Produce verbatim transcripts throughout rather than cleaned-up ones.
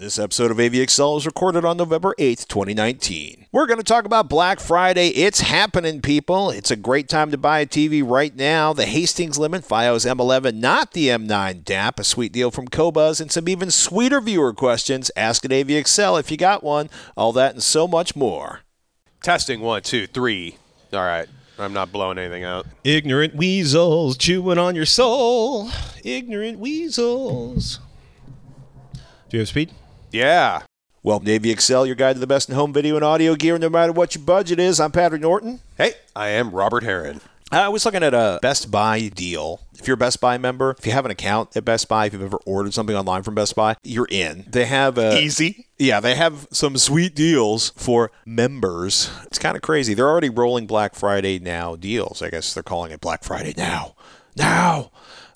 This episode of A V X L is recorded on November eighth, twenty nineteen. We're going to talk about Black Friday. It's happening, people. It's a great time to buy a T V right now. The Hastings Limit, FiiO's M eleven, not the M nine D A C, a sweet deal from Qobuz, and some even sweeter viewer questions. Ask at A V X L if you got one. All that and so much more. Testing one, two, three. All right. I'm not blowing anything out. Ignorant weasels chewing on your soul. Ignorant weasels. Do you have speed? Yeah. Welcome to A V X L, your guide to the best in home video and audio gear, no matter what your budget is. I'm Patrick Norton. Hey, I am Robert Herron. I was looking at a Best Buy deal. If you're a Best Buy member, if you have an account at Best Buy, if you've ever ordered something online from Best Buy, you're in. They have a... Easy. Yeah, they have some sweet deals for members. It's kind of crazy. They're already rolling Black Friday Now deals. I guess they're calling it Black Friday Now. Now!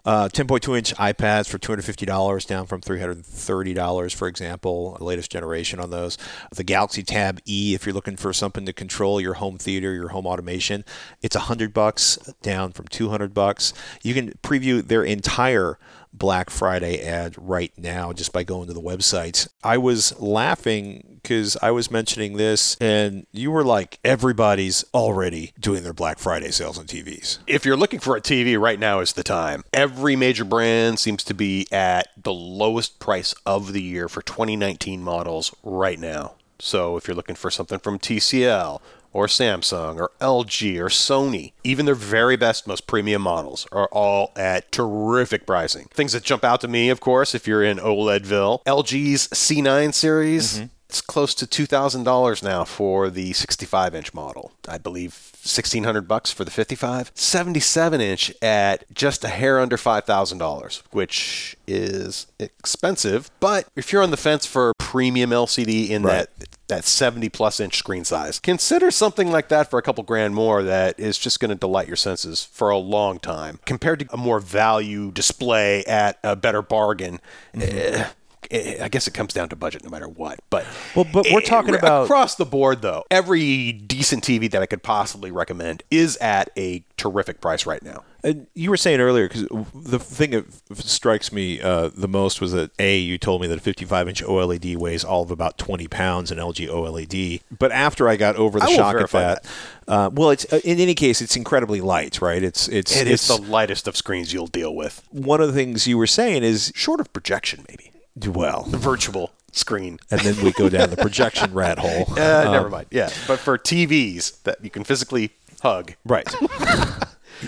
Uh, ten point two inch iPads for two hundred fifty dollars, down from three hundred thirty dollars, for example, the latest generation on those. The Galaxy Tab E, if you're looking for something to control your home theater, your home automation, it's one hundred bucks, down from two hundred bucks. You can preview their entire Black Friday ad right now just by going to the website. I was laughing because I was mentioning this, and you were like, everybody's already doing their Black Friday sales on T Vs. If you're looking for a T V, right now is the time. Every major brand seems to be at the lowest price of the year for twenty nineteen models right now. So if you're looking for something from T C L or Samsung or L G or Sony, even their very best, most premium models are all at terrific pricing. Things that jump out to me, of course, if you're in OLEDville, L G's C nine series, mm-hmm. It's close to two thousand dollars now for the sixty-five inch model. I believe sixteen hundred bucks for the fifty-five. seventy-seven inch at just a hair under five thousand dollars, which is expensive. But if you're on the fence for premium L C D in right. that that seventy plus inch screen size, consider something like that for a couple grand more that is just going to delight your senses for a long time. Compared to a more value display at a better bargain, mm-hmm. eh, I guess it comes down to budget no matter what. But well, but we're talking it, about... Across the board, though, every decent T V that I could possibly recommend is at a terrific price right now. And you were saying earlier, because the thing that strikes me uh, the most was that, A, you told me that a fifty-five inch OLED weighs all of about twenty pounds, an L G OLED. But after I got over the I shock of that... that. Uh, well, it's uh, in any case, it's incredibly light, right? It's it's It it's, is the lightest of screens you'll deal with. One of the things you were saying is... Short of projection, maybe. Well, the virtual screen. And then we go down the projection rat hole. Uh, um, never mind. Yeah. But for T Vs that you can physically hug. Right.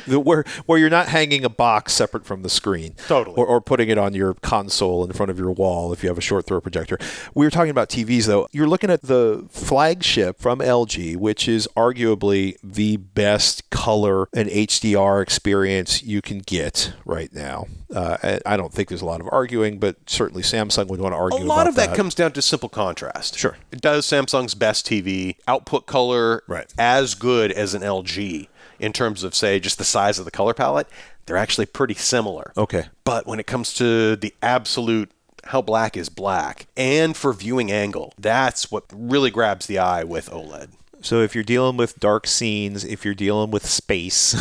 the, where, where you're not hanging a box separate from the screen. Totally. Or, or putting it on your console in front of your wall if you have a short throw projector. We were talking about T Vs, though. You're looking at the flagship from L G, which is arguably the best color and H D R experience you can get right now. Uh, I, I don't think there's a lot of arguing, but certainly Samsung would want to argue about that. A lot of that, that comes down to simple contrast. Sure. Does Samsung's best T V output color right. as good as an L G in terms of, say, just the size of the color palette? They're actually pretty similar. Okay. But when it comes to the absolute how black is black and for viewing angle, that's what really grabs the eye with OLED. So if you're dealing with dark scenes, if you're dealing with space...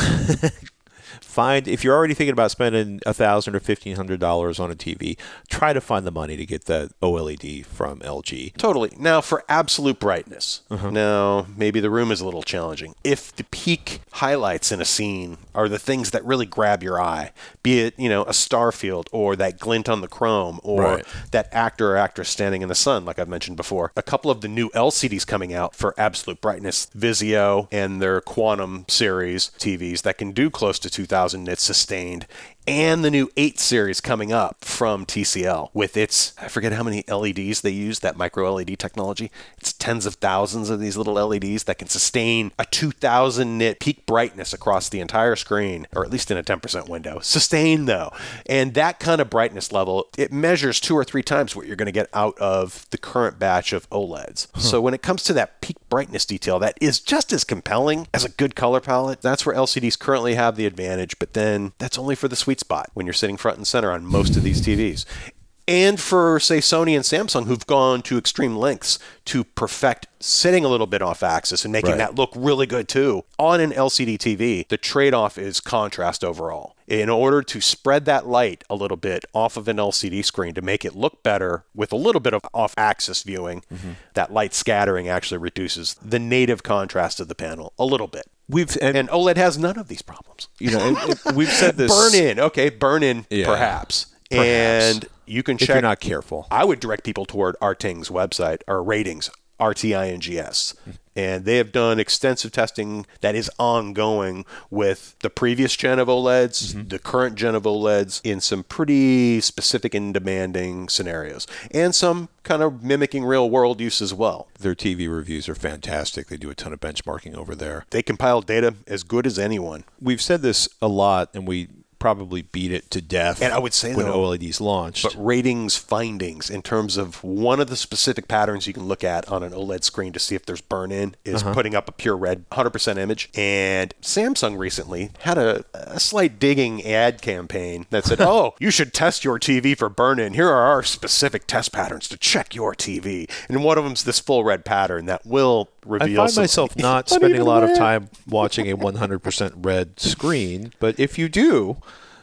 Find if you're already thinking about spending one thousand dollars or fifteen hundred dollars on a T V, try to find the money to get that OLED from L G. Totally. Now, for absolute brightness, uh-huh. now, maybe the room is a little challenging. If the peak highlights in a scene are the things that really grab your eye, be it, you know, a star field or that glint on the chrome or right. that actor or actress standing in the sun, like I've mentioned before, a couple of the new L C Ds coming out for absolute brightness, Vizio and their Quantum series T Vs that can do close to two thousand nits sustained, and the new eight series coming up from T C L with its, I forget how many L E Ds they use, that micro L E D technology. It's tens of thousands of these little L E Ds that can sustain a two thousand nit peak brightness across the entire screen, or at least in a ten percent window. Sustained, though. And that kind of brightness level, it measures two or three times what you're going to get out of the current batch of OLEDs. Huh. So when it comes to that peak brightness detail, that is just as compelling as a good color palette. That's where L C Ds currently have the advantage, but then that's only for the sweet spot when you're sitting front and center on most of these T Vs. And for, say, Sony and Samsung, who've gone to extreme lengths to perfect sitting a little bit off axis and making right. that look really good too. On an L C D T V, the trade-off is contrast overall. in order to spread that light a little bit off of an L C D screen to make it look better with a little bit of off-axis viewing, mm-hmm. that light scattering actually reduces the native contrast of the panel a little bit. We've and, and OLED has none of these problems. You know, and, and we've said this. Burn in, okay, burn in, yeah. perhaps. perhaps. And you can check. If you're not careful. I would direct people toward Rtings website, or Ratings, R T I N G S. Mm-hmm. And they have done extensive testing that is ongoing with the previous gen of OLEDs, mm-hmm. the current gen of OLEDs, in some pretty specific and demanding scenarios, and some kind of mimicking real world use as well. Their T V reviews are fantastic. They do a ton of benchmarking over there. They compile data as good as anyone. We've said this a lot, and we probably beat it to death. And I would say when though, O L E Ds launched. But Ratings findings in terms of one of the specific patterns you can look at on an OLED screen to see if there's burn in is uh-huh. putting up a pure red one hundred percent image. And Samsung recently had a, a slight digging ad campaign that said, oh, you should test your T V for burn in. Here are our specific test patterns to check your T V. And one of them's this full red pattern that will reveal. I find myself not spending a lot red. of time watching a one hundred percent red screen, but if you do...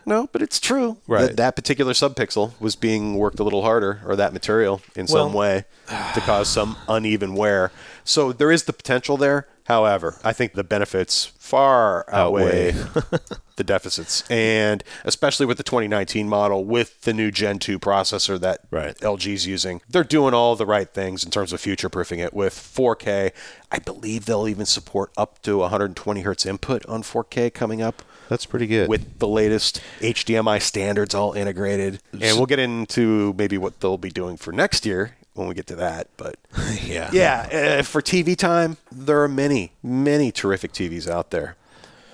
No, but it's true. Right. That, that particular subpixel was being worked a little harder, or that material in well, some way to cause some uneven wear. So there is the potential there. However, I think the benefits far outweigh the deficits. And especially with the twenty nineteen model, with the new Gen two processor that right. L G's using, they're doing all the right things in terms of future-proofing it with four K. I believe they'll even support up to one hundred twenty hertz input on four K coming up. That's pretty good. With the latest H D M I standards all integrated. And we'll get into maybe what they'll be doing for next year when we get to that. But yeah, yeah uh, for T V time, there are many, many terrific T Vs out there.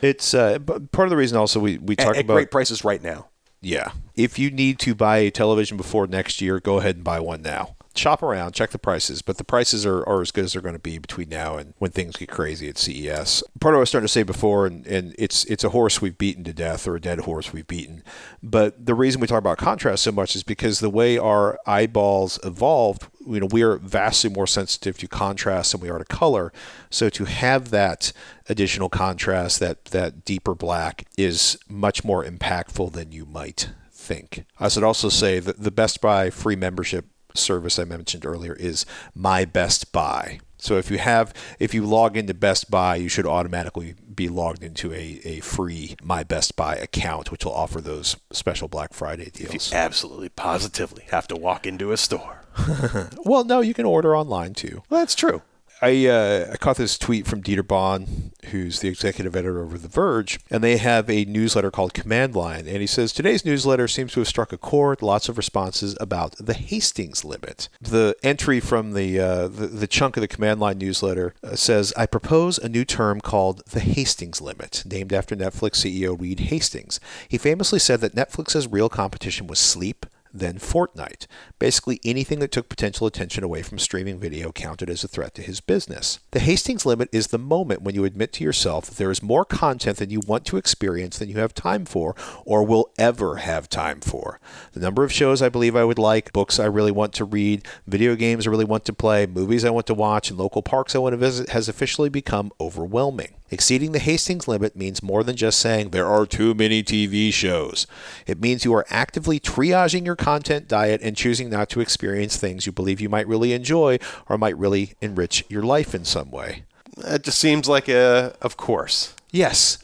It's uh, part of the reason also we, we talk at, at about... At great prices right now. Yeah. If you need to buy a television before next year, go ahead and buy one now. Shop around, check the prices, but the prices are, are as good as they're going to be between now and when things get crazy at C E S. Part of what I was starting to say before, and, and it's it's a horse we've beaten to death, or a dead horse we've beaten, but the reason we talk about contrast so much is because the way our eyeballs evolved, you know, we are vastly more sensitive to contrast than we are to color. So to have that additional contrast, that that deeper black, is much more impactful than you might think. I should also say that the Best Buy free membership service I mentioned earlier is My Best Buy. So if you have, if you log into Best Buy, you should automatically be logged into a, a free My Best Buy account, which will offer those special Black Friday deals. If you absolutely, positively have to walk into a store. Well, no, you can order online too. Well, that's true. I uh, I caught this tweet from Dieter Bonn, who's the executive editor over The Verge, and they have a newsletter called Command Line, and he says, today's newsletter seems to have struck a chord, lots of responses about the Hastings Limit. The entry from the, uh, the, the chunk of the Command Line newsletter uh, says, I propose a new term called the Hastings Limit, named after Netflix C E O Reed Hastings. He famously said that Netflix's real competition was sleep, then Fortnite. Basically anything that took potential attention away from streaming video counted as a threat to his business. The Hastings Limit is the moment when you admit to yourself that there is more content than you want to experience than you have time for or will ever have time for. The number of shows I believe I would like, books I really want to read, video games I really want to play, movies I want to watch, and local parks I want to visit has officially become overwhelming. Exceeding the Hastings Limit means more than just saying there are too many T V shows. It means you are actively triaging your content diet and choosing not to experience things you believe you might really enjoy or might really enrich your life in some way. It just seems like a, of course. Yes.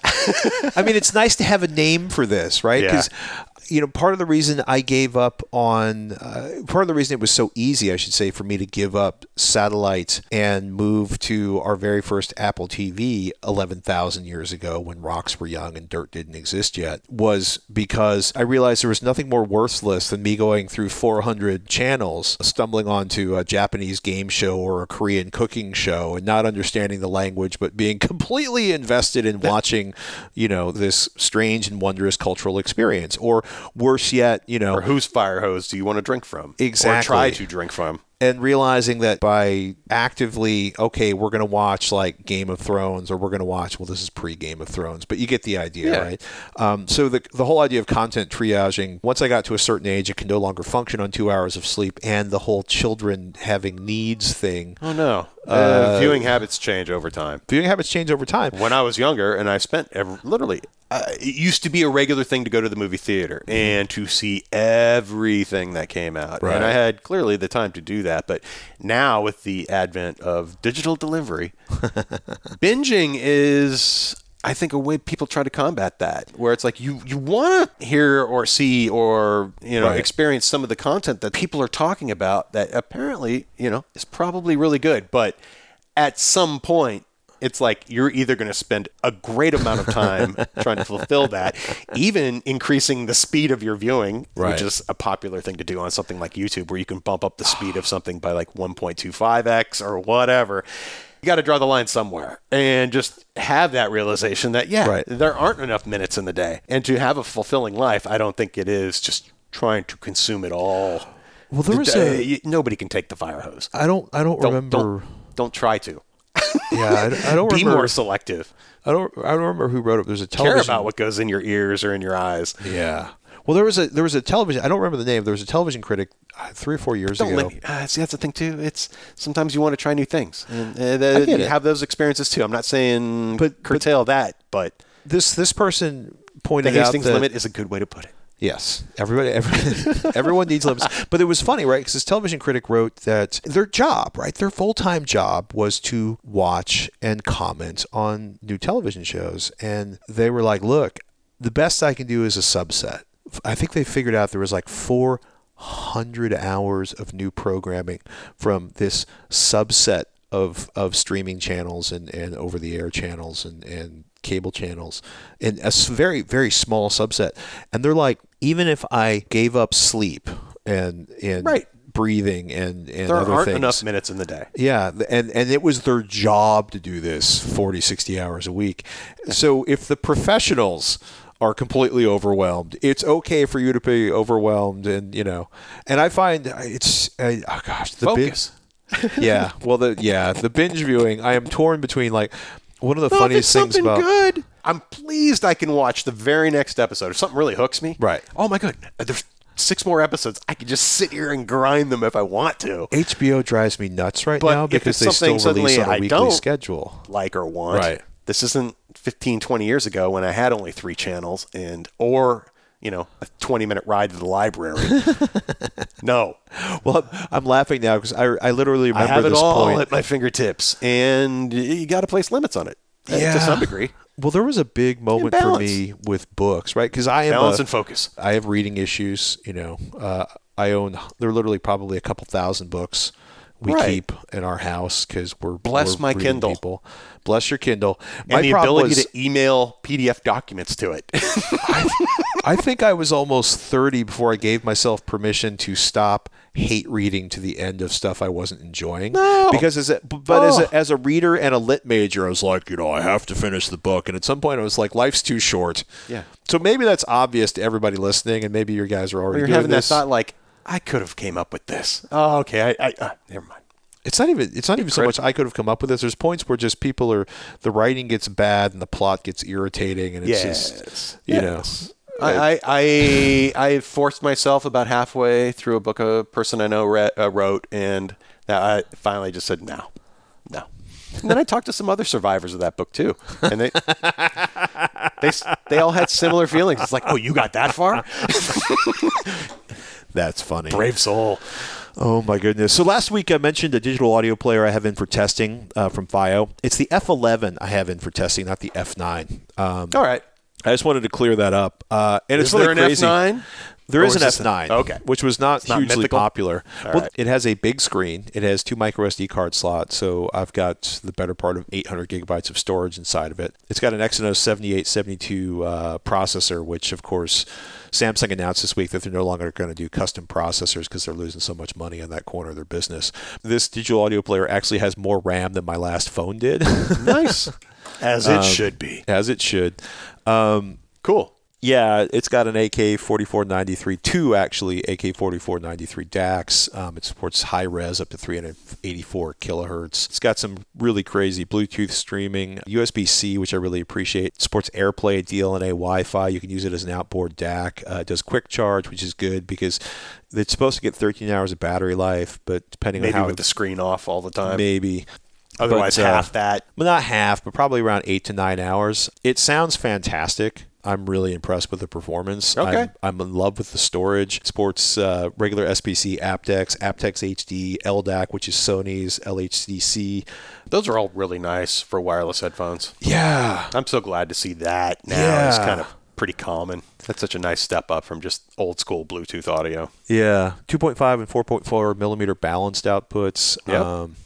I mean, it's nice to have a name for this, right? Because, yeah. you know, part of the reason I gave up on, uh, part of the reason it was so easy, I should say, for me to give up satellite and move to our very first Apple T V eleven thousand years ago when rocks were young and dirt didn't exist yet, was because I realized there was nothing more worthless than me going through four hundred channels, stumbling onto a Japanese game show or a Korean cooking show and not understanding the language, but being completely invested in watching, you know, this strange and wondrous cultural experience. Or worse yet, you know, or whose fire hose do you want to drink from? Exactly. Or try to drink from. and realizing that by actively, okay, we're going to watch like Game of Thrones, or we're going to watch, well, this is pre-Game of Thrones, but you get the idea, yeah. right? Um, so the the whole idea of content triaging, once I got to a certain age, it can no longer function on two hours of sleep, and the whole children having needs thing. Oh, no. Uh, uh, viewing habits change over time. Viewing habits change over time. When I was younger, and I spent every, literally... Uh, it used to be a regular thing to go to the movie theater and to see everything that came out. Right. And I had clearly the time to do that. But now with the advent of digital delivery, binging is, I think, a way people try to combat that, where it's like you, you want to hear or see or, you know, right. experience some of the content that people are talking about that apparently, you know, is probably really good. But at some point, it's like you're either going to spend a great amount of time trying to fulfill that, even increasing the speed of your viewing, right. which is a popular thing to do on something like YouTube, where you can bump up the speed of something by like one point two five x or whatever. You got to draw the line somewhere and just have that realization that, yeah, right. there aren't enough minutes in the day. And to have a fulfilling life, I don't think it is just trying to consume it all. Well, there was a... Nobody can take the fire hose. I don't, I don't, don't remember... Don't, don't try to. Yeah, I, I don't remember. Be more selective. I don't. I don't remember who wrote it. There's a television. Care about what goes in your ears or in your eyes. Yeah. Well, there was a there was a television. I don't remember the name. There was a television critic uh, three or four years don't ago. Me, uh, see, that's the thing too. It's sometimes you want to try new things and uh, the, I get you it. Have those experiences too. I'm not saying but, curtail but, that, but this this person pointed out that the Hastings Limit is a good way to put it. Yes. Everybody, every, everyone needs limits. But it was funny, right? Because this television critic wrote that their job, right? Their full-time job was to watch and comment on new television shows. And they were like, look, the best I can do is a subset. I think they figured out there was like four hundred hours of new programming from this subset of of streaming channels and, and over-the-air channels and, and cable channels, in a very, very small subset. And they're like, even if I gave up sleep and and right. breathing and, and there other aren't things, enough minutes in the day. Yeah. And, and it was their job to do this forty, sixty hours a week. So if the professionals are completely overwhelmed, it's okay for you to be overwhelmed. And, you know, and I find it's, uh, oh gosh, the Focus. Bin- yeah. Well, the yeah, the binge viewing, I am torn between like one of the well, funniest things about good. I'm pleased I can watch the very next episode. If something really hooks me. Right. Oh my God. There's six more episodes. I can just sit here and grind them if I want to. H B O drives me nuts right but now because they still release on a I weekly schedule. Like or want. Right. This isn't fifteen, twenty years ago when I had only three channels and or you know, a twenty-minute ride to the library. No. Well, I'm laughing now because I, I literally remember I have it this all point. At my fingertips, and you got to place limits on it yeah. to some degree. Well, there was a big moment for me with books, right? Because I am balance a, and focus. I have reading issues. You know, uh, I own there are literally probably a couple thousand books we right. keep in our house because we're bless we're my Kindle. People. Bless your Kindle. And my the ability was, to email P D F documents to it. I, I think I was almost thirty before I gave myself permission to stop hate reading to the end of stuff I wasn't enjoying. No. Because as a, but oh. as a, as a reader and a lit major, I was like, you know, I have to finish the book. And at some point, I was like, life's too short. Yeah. So maybe that's obvious to everybody listening, and maybe your guys are already you're doing having this. That thought like, I could have came up with this. Oh, okay. I, I uh, never mind. It's not even it's not even so much I could have come up with this. There's points where just people are the writing gets bad and the plot gets irritating and it's yes. just you yes. know. I I I forced myself about halfway through a book a person I know re- uh, wrote, and I finally just said no, no. And then I talked to some other survivors of that book too, and they they they all had similar feelings. It's like, oh, you got that far? That's funny. Brave soul. Oh, my goodness. So last week I mentioned a digital audio player I have in for testing uh, from FiiO. It's the F eleven I have in for testing, not the F nine. Um, All right. I just wanted to clear that up. Uh, and is it's really there an crazy. F nine? There or is an F nine, a, okay. which was not, not hugely mythical? Popular. Well, right. It has a big screen. It has two micro S D card slots, so I've got the better part of eight hundred gigabytes of storage inside of it. It's got an Exynos seventy-eight seventy-two uh, processor, which, of course, Samsung announced this week that they're no longer going to do custom processors because they're losing so much money on that corner of their business. This digital audio player actually has more RAM than my last phone did. Nice. As it um, should be. As it should. Um, cool. Yeah, it's got an A K forty-four ninety-three, two actually A K forty-four ninety-three D A Cs. Um, it supports high res up to three hundred eighty-four kilohertz. It's got some really crazy Bluetooth streaming, U S B C, which I really appreciate. It supports AirPlay, D L N A, Wi-Fi. You can use it as an outboard D A C. Uh, it does quick charge, which is good because it's supposed to get thirteen hours of battery life, but depending maybe on how... Maybe with it, the screen off all the time. Maybe. Otherwise, but, uh, half that. Well, not half, but probably around eight to nine hours. It sounds fantastic. I'm really impressed with the performance. Okay. I'm, I'm in love with the storage. It supports uh, regular S P C, aptX, aptX H D, L D A C, which is Sony's L H D C. Those are all really nice for wireless headphones. Yeah. I'm so glad to see that now. Yeah. It's kind of pretty common. That's such a nice step up from just old school Bluetooth audio. Yeah. two point five and four point four millimeter balanced outputs. Yep. Um,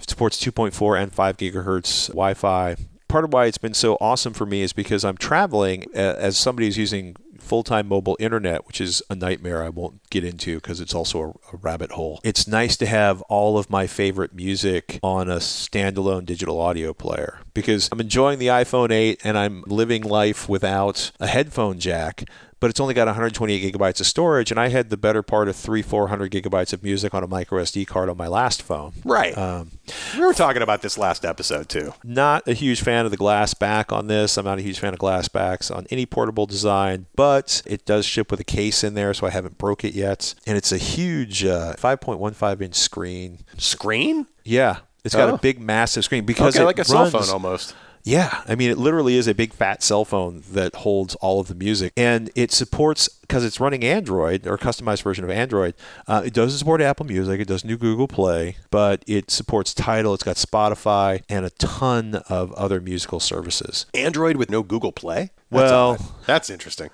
it supports two point four and five gigahertz Wi-Fi. Part of why it's been so awesome for me is because I'm traveling as somebody who's using full-time mobile internet, which is a nightmare I won't get into because it's also a rabbit hole. It's nice to have all of my favorite music on a standalone digital audio player because I'm enjoying the iPhone eight and I'm living life without a headphone jack, but it's only got one hundred twenty-eight gigabytes of storage, and I had the better part of three, four hundred gigabytes of music on a micro S D card on my last phone. Right. Um, we were talking about this last episode, too. Not a huge fan of the glass back on this. I'm not a huge fan of glass backs on any portable design, but it does ship with a case in there, so I haven't broke it yet. And it's a huge uh, five point one five inch screen. Screen? Yeah. It's got oh. a big, massive screen. Because okay, it like a runs, cell phone almost. Yeah. I mean, it literally is a big fat cell phone that holds all of the music. And it supports, because it's running Android or a customized version of Android, uh, it doesn't support Apple Music. It doesn't do Google Play, but it supports Tidal. It's got Spotify and a ton of other musical services. Android with no Google Play? That's well, odd. That's interesting.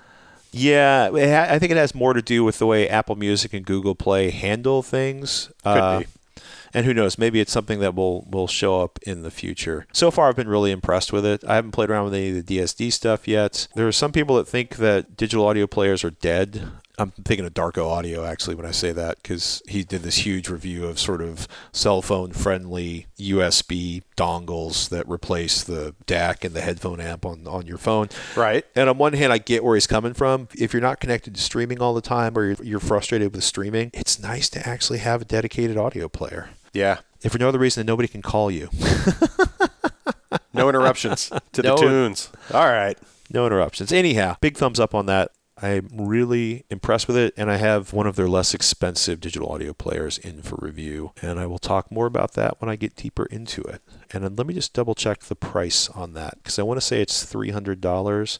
Yeah. Ha- I think it has more to do with the way Apple Music and Google Play handle things. Could uh, be. And who knows, maybe it's something that will will show up in the future. So far, I've been really impressed with it. I haven't played around with any of the D S D stuff yet. There are some people that think that digital audio players are dead. I'm thinking of Darko Audio, actually, when I say that, because he did this huge review of sort of cell phone-friendly U S B dongles that replace the D A C and the headphone amp on, on your phone. Right. And on one hand, I get where he's coming from. If you're not connected to streaming all the time or you're, you're frustrated with streaming, it's nice to actually have a dedicated audio player. Yeah. If for no other reason, then nobody can call you. No interruptions to no, the tunes. All right. No interruptions. Anyhow, big thumbs up on that. I'm really impressed with it, and I have one of their less expensive digital audio players in for review, and I will talk more about that when I get deeper into it. And then let me just double-check the price on that, because I want to say it's three hundred dollars,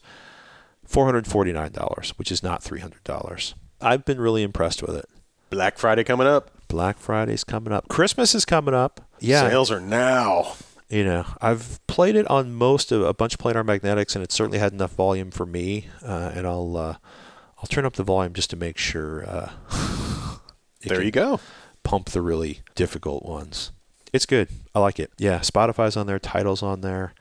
four hundred forty-nine dollars, which is not three hundred dollars. I've been really impressed with it. Black Friday coming up. Black Friday's coming up. Christmas is coming up. Yeah. Sales are now. You know, I've played it on most of a bunch of planar magnetics, and it certainly had enough volume for me. Uh, and I'll uh, I'll turn up the volume just to make sure. Uh, there you go. Pump the really difficult ones. It's good. I like it. Yeah, Spotify's on there. Tidal's on there.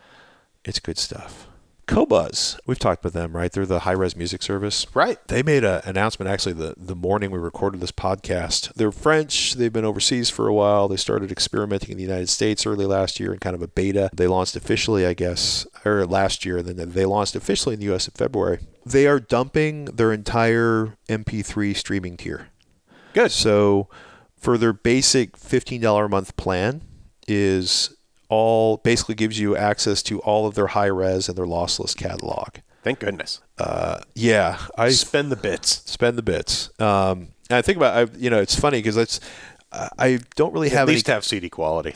It's good stuff. Qobuz. We've talked about them, right? They're the high-res music service. Right. They made an announcement, actually, the, the morning we recorded this podcast. They're French. They've been overseas for a while. They started experimenting in the United States early last year in kind of a beta. They launched officially, I guess, or last year, and then they launched officially in the U S in February. They are dumping their entire M P three streaming tier. Good. So for their basic fifteen dollars a month plan is... all basically gives you access to all of their high res and their lossless catalog. Thank goodness. Uh, yeah, I spend the bits. Spend the bits. Um, and I think about I, you know, it's funny because that's uh, I don't really have at least any... have C D quality.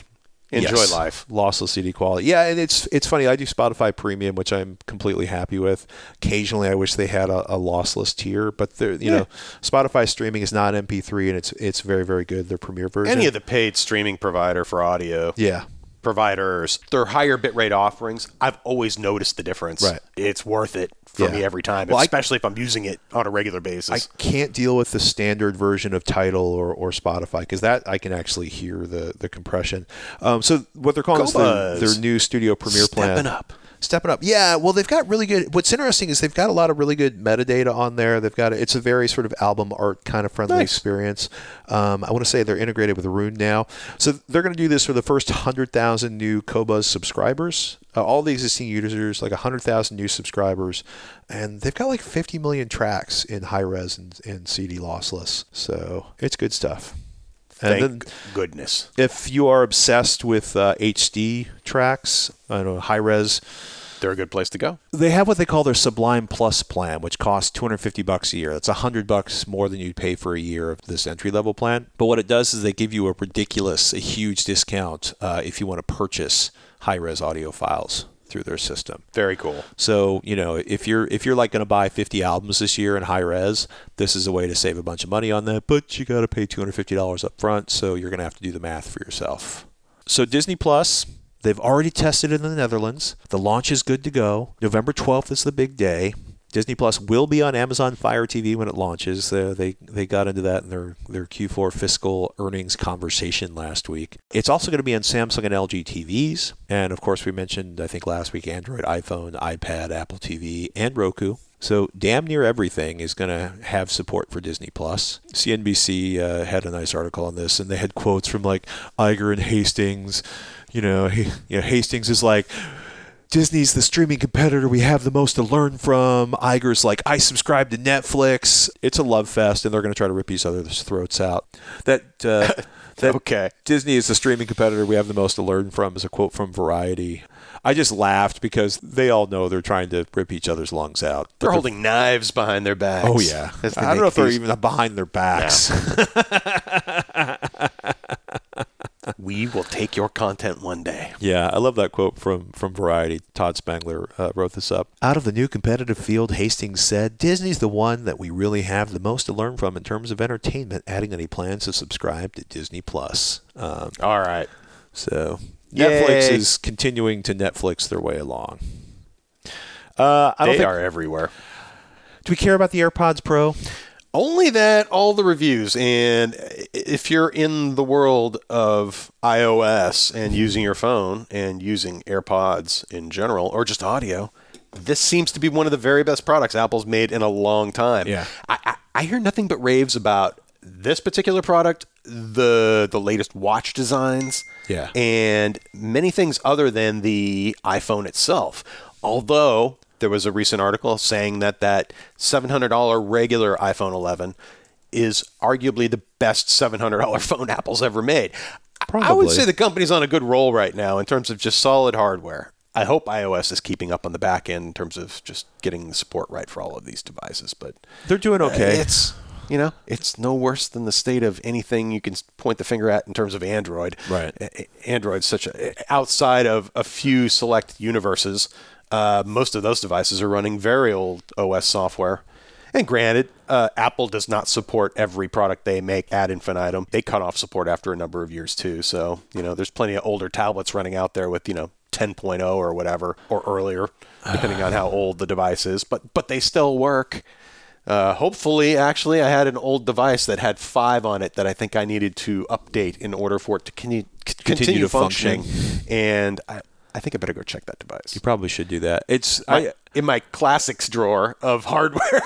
Enjoy yes. life. Lossless C D quality. Yeah, and it's it's funny. I do Spotify Premium, which I'm completely happy with. Occasionally, I wish they had a, a lossless tier, but you yeah. know, Spotify streaming is not M P three, and it's it's very very good. Their Premiere version. Any of the paid streaming provider for audio. Yeah. providers, their higher bitrate offerings, I've always noticed the difference. Right. It's worth it for yeah. me every time, well, especially I, if I'm using it on a regular basis. I can't deal with the standard version of Tidal or, or Spotify because that I can actually hear the, the compression. Um, so what they're calling is their, their new Studio Premiere plan. Stepping up. stepping up. Yeah, well, they've got really good. What's interesting is they've got a lot of really good metadata on there. They've got a, it's a very sort of album art kind of friendly nice. experience. Um, I want to say they're integrated with Roon now, so they're going to do this for the first hundred thousand new Qobuz subscribers. Uh, all the existing users, like one hundred thousand new subscribers, and they've got like fifty million tracks in high res and, and C D lossless. So it's good stuff. And Thank then, goodness. If you are obsessed with uh, H D tracks, I don't know, high res, they're a good place to go. They have what they call their Sublime Plus plan, which costs two hundred fifty bucks a year. That's one hundred bucks more than you'd pay for a year of this entry-level plan. But what it does is they give you a ridiculous, a huge discount uh, if you want to purchase high-res audio files through their system. Very cool. So, you know, if you're if you're like going to buy fifty albums this year in high res, this is a way to save a bunch of money on that, but you got to pay two hundred fifty dollars up front, so you're going to have to do the math for yourself. So Disney Plus, they've already tested in the Netherlands. The launch is good to go. November twelfth is the big day. Disney Plus will be on Amazon Fire T V when it launches. They, they they got into that in their, their Q four fiscal earnings conversation last week. It's also going to be on Samsung and L G T Vs. And, of course, we mentioned, I think, last week, Android, iPhone, iPad, Apple T V, and Roku. So damn near everything is going to have support for Disney Plus. C N B C uh, had a nice article on this, and they had quotes from, like, Iger and Hastings. You know, he, you know Hastings is like, Disney's the streaming competitor we have the most to learn from. Iger's like, I subscribe to Netflix. It's a love fest, and they're going to try to rip each other's throats out. That, uh, that okay. Disney is the streaming competitor we have the most to learn from is a quote from Variety. I just laughed because they all know they're trying to rip each other's lungs out. They're, they're holding knives behind their backs. Oh, yeah. I don't know if they're even behind their backs. No. We will take your content one day. Yeah, I love that quote from, from Variety. Todd Spangler uh, wrote this up. Out of the new competitive field, Hastings said, Disney's the one that we really have the most to learn from in terms of entertainment, adding any plans to subscribe to Disney Plus. Um, All right. So Yay. Netflix is continuing to Netflix their way along. Uh, I don't they think, are everywhere. Do we care about the AirPods Pro? Only that, all the reviews, and if you're in the world of iOS and using your phone and using AirPods in general, or just audio, this seems to be one of the very best products Apple's made in a long time. Yeah. I, I, I hear nothing but raves about this particular product, the the latest watch designs, yeah, and many things other than the iPhone itself, although there was a recent article saying that that seven hundred dollars regular iPhone eleven is arguably the best seven hundred dollars phone Apple's ever made. Probably. I would say the company's on a good roll right now in terms of just solid hardware. I hope iOS is keeping up on the back end in terms of just getting the support right for all of these devices. But they're doing okay. Uh, it's you know it's no worse than the state of anything you can point the finger at in terms of Android. Right. Android's such a outside of a few select universes. Uh, most of those devices are running very old O S software. And granted, uh, Apple does not support every product they make ad infinitum. They cut off support after a number of years, too. So, you know, there's plenty of older tablets running out there with, you know, ten point oh or whatever, or earlier, depending on how old the device is. But, but they still work. Uh, hopefully, actually, I had an old device that had five on it that I think I needed to update in order for it to con- continue, continue to functioning. Function. And I... I think I better go check that device. You probably should do that. It's my, I, in my classics drawer of hardware.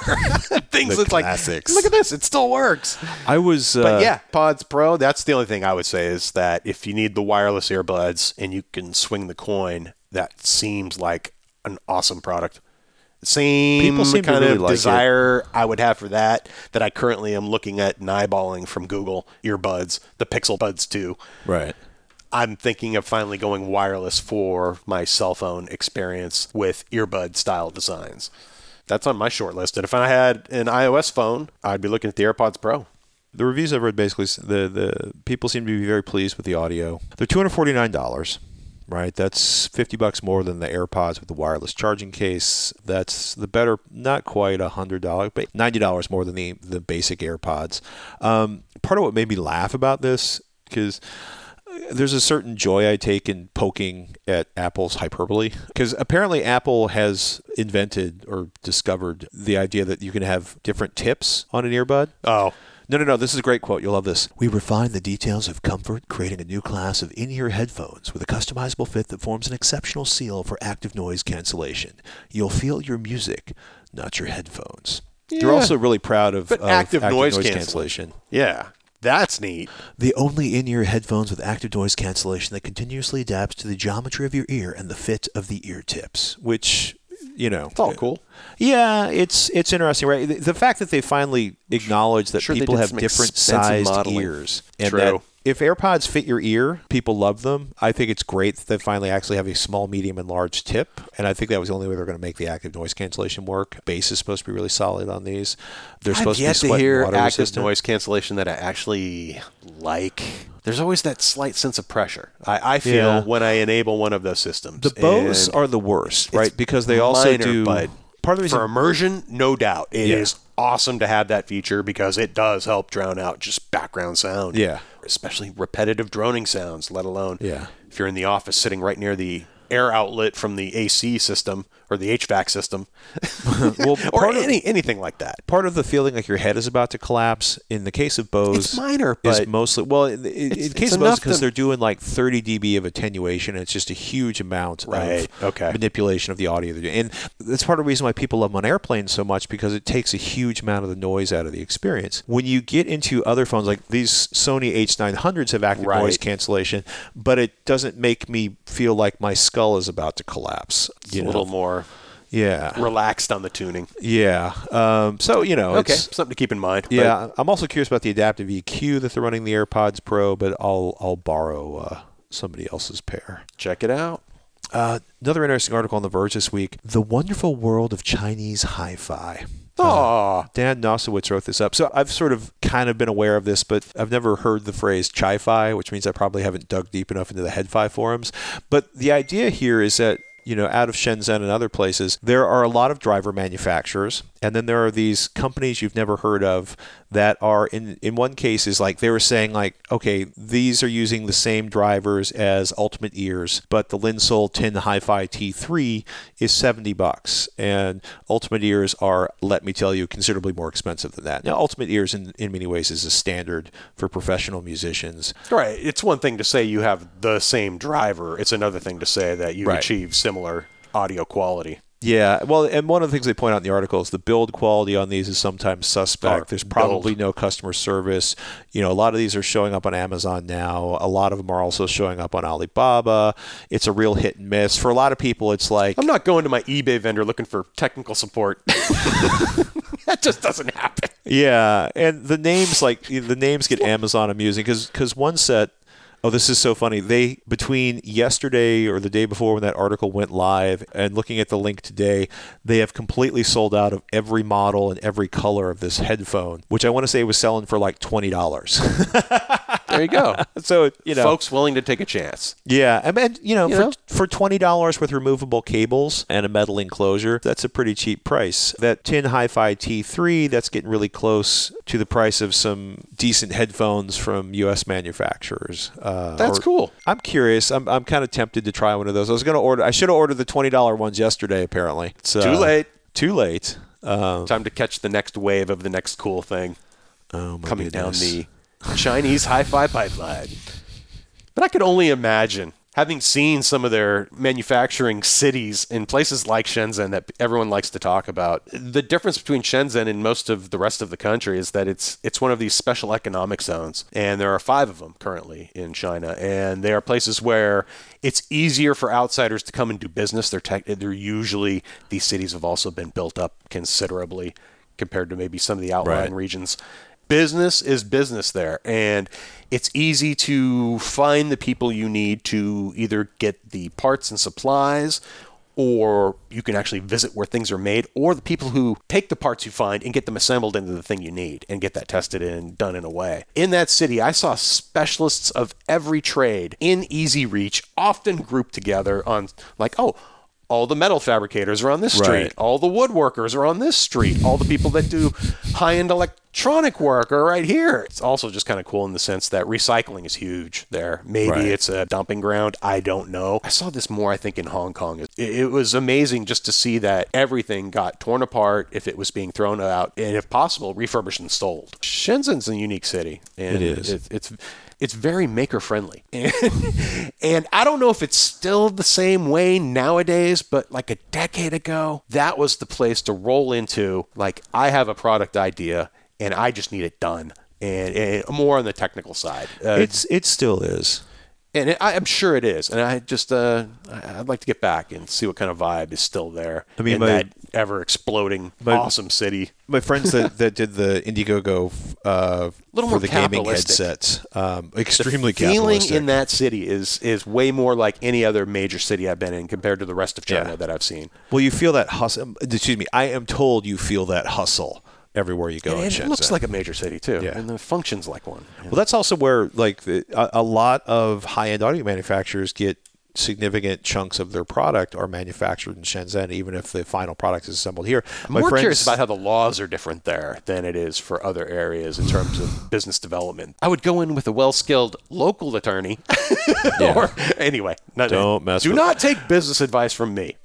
Things that's like, look at this. It still works. I was. Uh, but yeah, Pods Pro, that's the only thing I would say is that if you need the wireless earbuds and you can swing the coin, that seems like an awesome product. Same kind of really like desire it. I would have for that, that I currently am looking at and eyeballing from Google earbuds, the Pixel Buds two. Right. I'm thinking of finally going wireless for my cell phone experience with earbud-style designs. That's on my short list. And if I had an iOS phone, I'd be looking at the AirPods Pro. The reviews I've read basically, the, the people seem to be very pleased with the audio. They're two hundred forty-nine dollars, right? That's fifty bucks more than the AirPods with the wireless charging case. That's the better, not quite one hundred dollars, but ninety dollars more than the, the basic AirPods. Um, part of what made me laugh about this, because there's a certain joy I take in poking at Apple's hyperbole, because apparently Apple has invented or discovered the idea that you can have different tips on an earbud. Oh, No, no, no. This is a great quote. You'll love this. We refine the details of comfort, creating a new class of in-ear headphones with a customizable fit that forms an exceptional seal for active noise cancellation. You'll feel your music, not your headphones. Yeah. They're also really proud of, of active, active noise, noise cancellation. cancellation. Yeah. That's neat. The only in-ear headphones with active noise cancellation that continuously adapts to the geometry of your ear and the fit of the ear tips, which, you know. It's all cool. Yeah, it's it's interesting, right? The fact that they finally acknowledge that sure people have different sized modeling. ears. And True. That if AirPods fit your ear, people love them. I think it's great that they finally actually have a small, medium, and large tip. And I think that was the only way they're going to make the active noise cancellation work. Bass is supposed to be really solid on these. They're supposed to be sweat and water resistant. I've yet to hear active noise cancellation that I actually like. There's always that slight sense of pressure, I, I feel, yeah. when I enable one of those systems. The Bose are the worst, right? Because they minor, also do... But part of the reason, for immersion, no doubt. It yeah. is awesome to have that feature because it does help drown out just background sound. Yeah. Especially repetitive droning sounds, let alone yeah. if you're in the office sitting right near the air outlet from the A C system or the H V A C system well, or any, of, anything like that. Part of the feeling like your head is about to collapse in the case of Bose it's minor, but is mostly, well, in, in it's, case it's of Bose, because they're doing like thirty decibels of attenuation and it's just a huge amount right. of okay. manipulation of the audio. And that's part of the reason why people love them on airplanes so much because it takes a huge amount of the noise out of the experience. When you get into other phones, like these Sony H nine hundreds have active right. noise cancellation, but it doesn't make me feel like my skull is about to collapse. It's a little know. more yeah. relaxed on the tuning. Yeah. Um, so, you know. Okay. It's, something to keep in mind. Yeah. But. I'm also curious about the adaptive E Q that they're running the AirPods Pro, but I'll I'll borrow uh, somebody else's pair. Check it out. Uh, another interesting article on The Verge this week. The Wonderful World of Chinese Hi-Fi. Uh, Dan Nosowitz wrote this up. So I've sort of kind of been aware of this, but I've never heard the phrase Chi-Fi, which means I probably haven't dug deep enough into the HeadFi forums. But the idea here is that, you know, out of Shenzhen and other places, there are a lot of driver manufacturers. And then there are these companies you've never heard of that are, in, in one case, is like they were saying like, okay, these are using the same drivers as Ultimate Ears, but the Linsol Tin Hi-Fi T three is seventy bucks. And Ultimate Ears are, let me tell you, considerably more expensive than that. Now, Ultimate Ears in, in many ways is a standard for professional musicians. Right. It's one thing to say you have the same driver. It's another thing to say that you right. achieve similar audio quality. Yeah, well, and one of the things they point out in the article is the build quality on these is sometimes suspect. Or There's probably build. no customer service. You know, a lot of these are showing up on Amazon now. A lot of them are also showing up on Alibaba. It's a real hit and miss. For a lot of people, it's like... I'm not going to my eBay vendor looking for technical support. That just doesn't happen. Yeah, and the names, like, the names get Amazon amusing because one set... Oh, this is so funny. They, between yesterday or the day before when that article went live and looking at the link today, they have completely sold out of every model and every color of this headphone, which I want to say was selling for like twenty dollars. There you go. So, you know. Folks willing to take a chance. Yeah. I mean, you know, you for, know? for twenty dollars with removable cables and a metal enclosure, that's a pretty cheap price. That Tin Hi-Fi T three, that's getting really close to the price of some decent headphones from U S manufacturers. Uh, That's or, cool. I'm curious. I'm I'm kind of tempted to try one of those. I was going to order. I should have ordered the twenty dollars ones yesterday, apparently. It's, uh, too late. Too late. Um, Time to catch the next wave of the next cool thing oh my coming goodness. down the Chinese hi-fi pipeline. But I could only imagine, having seen some of their manufacturing cities in places like Shenzhen that everyone likes to talk about, the difference between Shenzhen and most of the rest of the country is that it's it's one of these special economic zones. And there are five of them currently in China. And they are places where it's easier for outsiders to come and do business. They're, tech, they're usually, these cities have also been built up considerably compared to maybe some of the outlying right. regions. Business is business there, and it's easy to find the people you need to either get the parts and supplies, or you can actually visit where things are made, or the people who take the parts you find and get them assembled into the thing you need and get that tested and done in a way. In that city, I saw specialists of every trade in easy reach often grouped together on like, oh, all the metal fabricators are on this street. Right. All the woodworkers are on this street. All the people that do high-end electronic work are right here. It's also just kind of cool in the sense that recycling is huge there. Maybe right. it's a dumping ground. I don't know. I saw this more, I think, in Hong Kong. It, it was amazing just to see that everything got torn apart if it was being thrown out and, if possible, refurbished and sold. Shenzhen's a unique city. And it is. It, it's... It's very maker-friendly. And, and I don't know if it's still the same way nowadays, but like a decade ago, that was the place to roll into, like, I have a product idea, and I just need it done. And, and more on the technical side. Uh, it's It still is. And it, I, I'm sure it is. And I just, uh, I'd like to get back and see what kind of vibe is still there I mean, in my, that ever-exploding, my, awesome city. My friends that, that did the Indiegogo uh, for the gaming headsets, um, extremely the capitalistic. The feeling in that city is is way more like any other major city I've been in compared to the rest of China yeah. that I've seen. Well, you feel that hustle. Excuse me. I am told you feel that hustle everywhere you go and in Shenzhen. It looks like a major city, too, yeah. and it functions like one. Well, know? That's also where like the, a, a lot of high-end audio manufacturers get significant chunks of their product are manufactured in Shenzhen, even if the final product is assembled here. I'm My more friends, curious about how the laws are different there than it is for other areas in terms of business development. I would go in with a well-skilled local attorney. Yeah. or, anyway, not, Don't mess do with not them. Take business advice from me.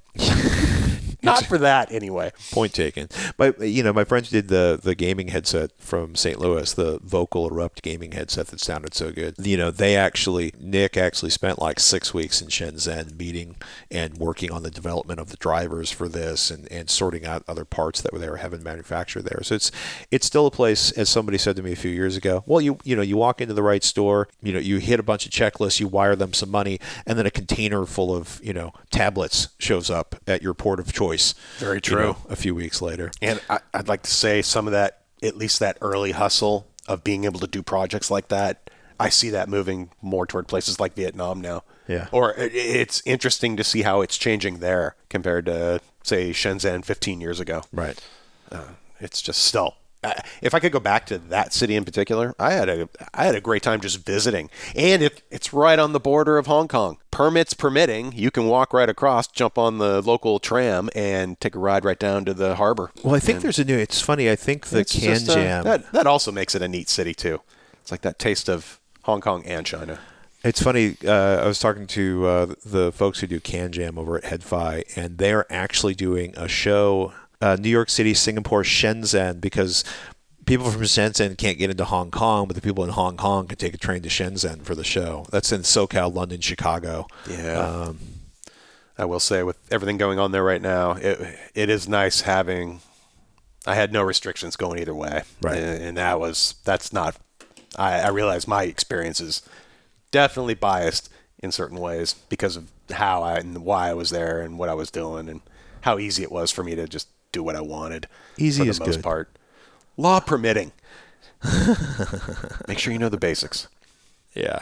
Not for that, anyway. Point taken. My, you know, my friends did the, the gaming headset from Saint Louis, the Vocal Erupt gaming headset that sounded so good. You know, they actually, Nick actually spent like six weeks in Shenzhen meeting and working on the development of the drivers for this and, and sorting out other parts that they were having manufactured there. So it's it's still a place, as somebody said to me a few years ago, well, you you know, you walk into the right store, you know, you hit a bunch of checklists, you wire them some money, and then a container full of, you know, tablets shows up at your port of choice. Very true. You know, a few weeks later. And I, I'd like to say some of that, at least that early hustle of being able to do projects like that, I see that moving more toward places like Vietnam now. Yeah. Or it, it's interesting to see how it's changing there compared to, say, Shenzhen fifteen years ago. Right. Uh, it's just still. Uh, if I could go back to that city in particular, I had a I had a great time just visiting. And it, it's right on the border of Hong Kong. Permits permitting, you can walk right across, jump on the local tram, and take a ride right down to the harbor. Well, I think and there's a new... It's funny, I think the Can just, Jam... Uh, that, that also makes it a neat city, too. It's like that taste of Hong Kong and China. It's funny, uh, I was talking to uh, the folks who do Can Jam over at HeadFi, and they're actually doing a show... Uh, New York City, Singapore, Shenzhen, because people from Shenzhen can't get into Hong Kong, but the people in Hong Kong can take a train to Shenzhen for the show. That's in SoCal, London, Chicago. Yeah. Um, I will say with everything going on there right now, it it is nice having, I had no restrictions going either way. Right. And, and that was, that's not, I, I realize my experience is definitely biased in certain ways because of how I, and why I was there and what I was doing and how easy it was for me to just do what I wanted. Easy is good. For the most part. Law permitting. Make sure you know the basics. Yeah.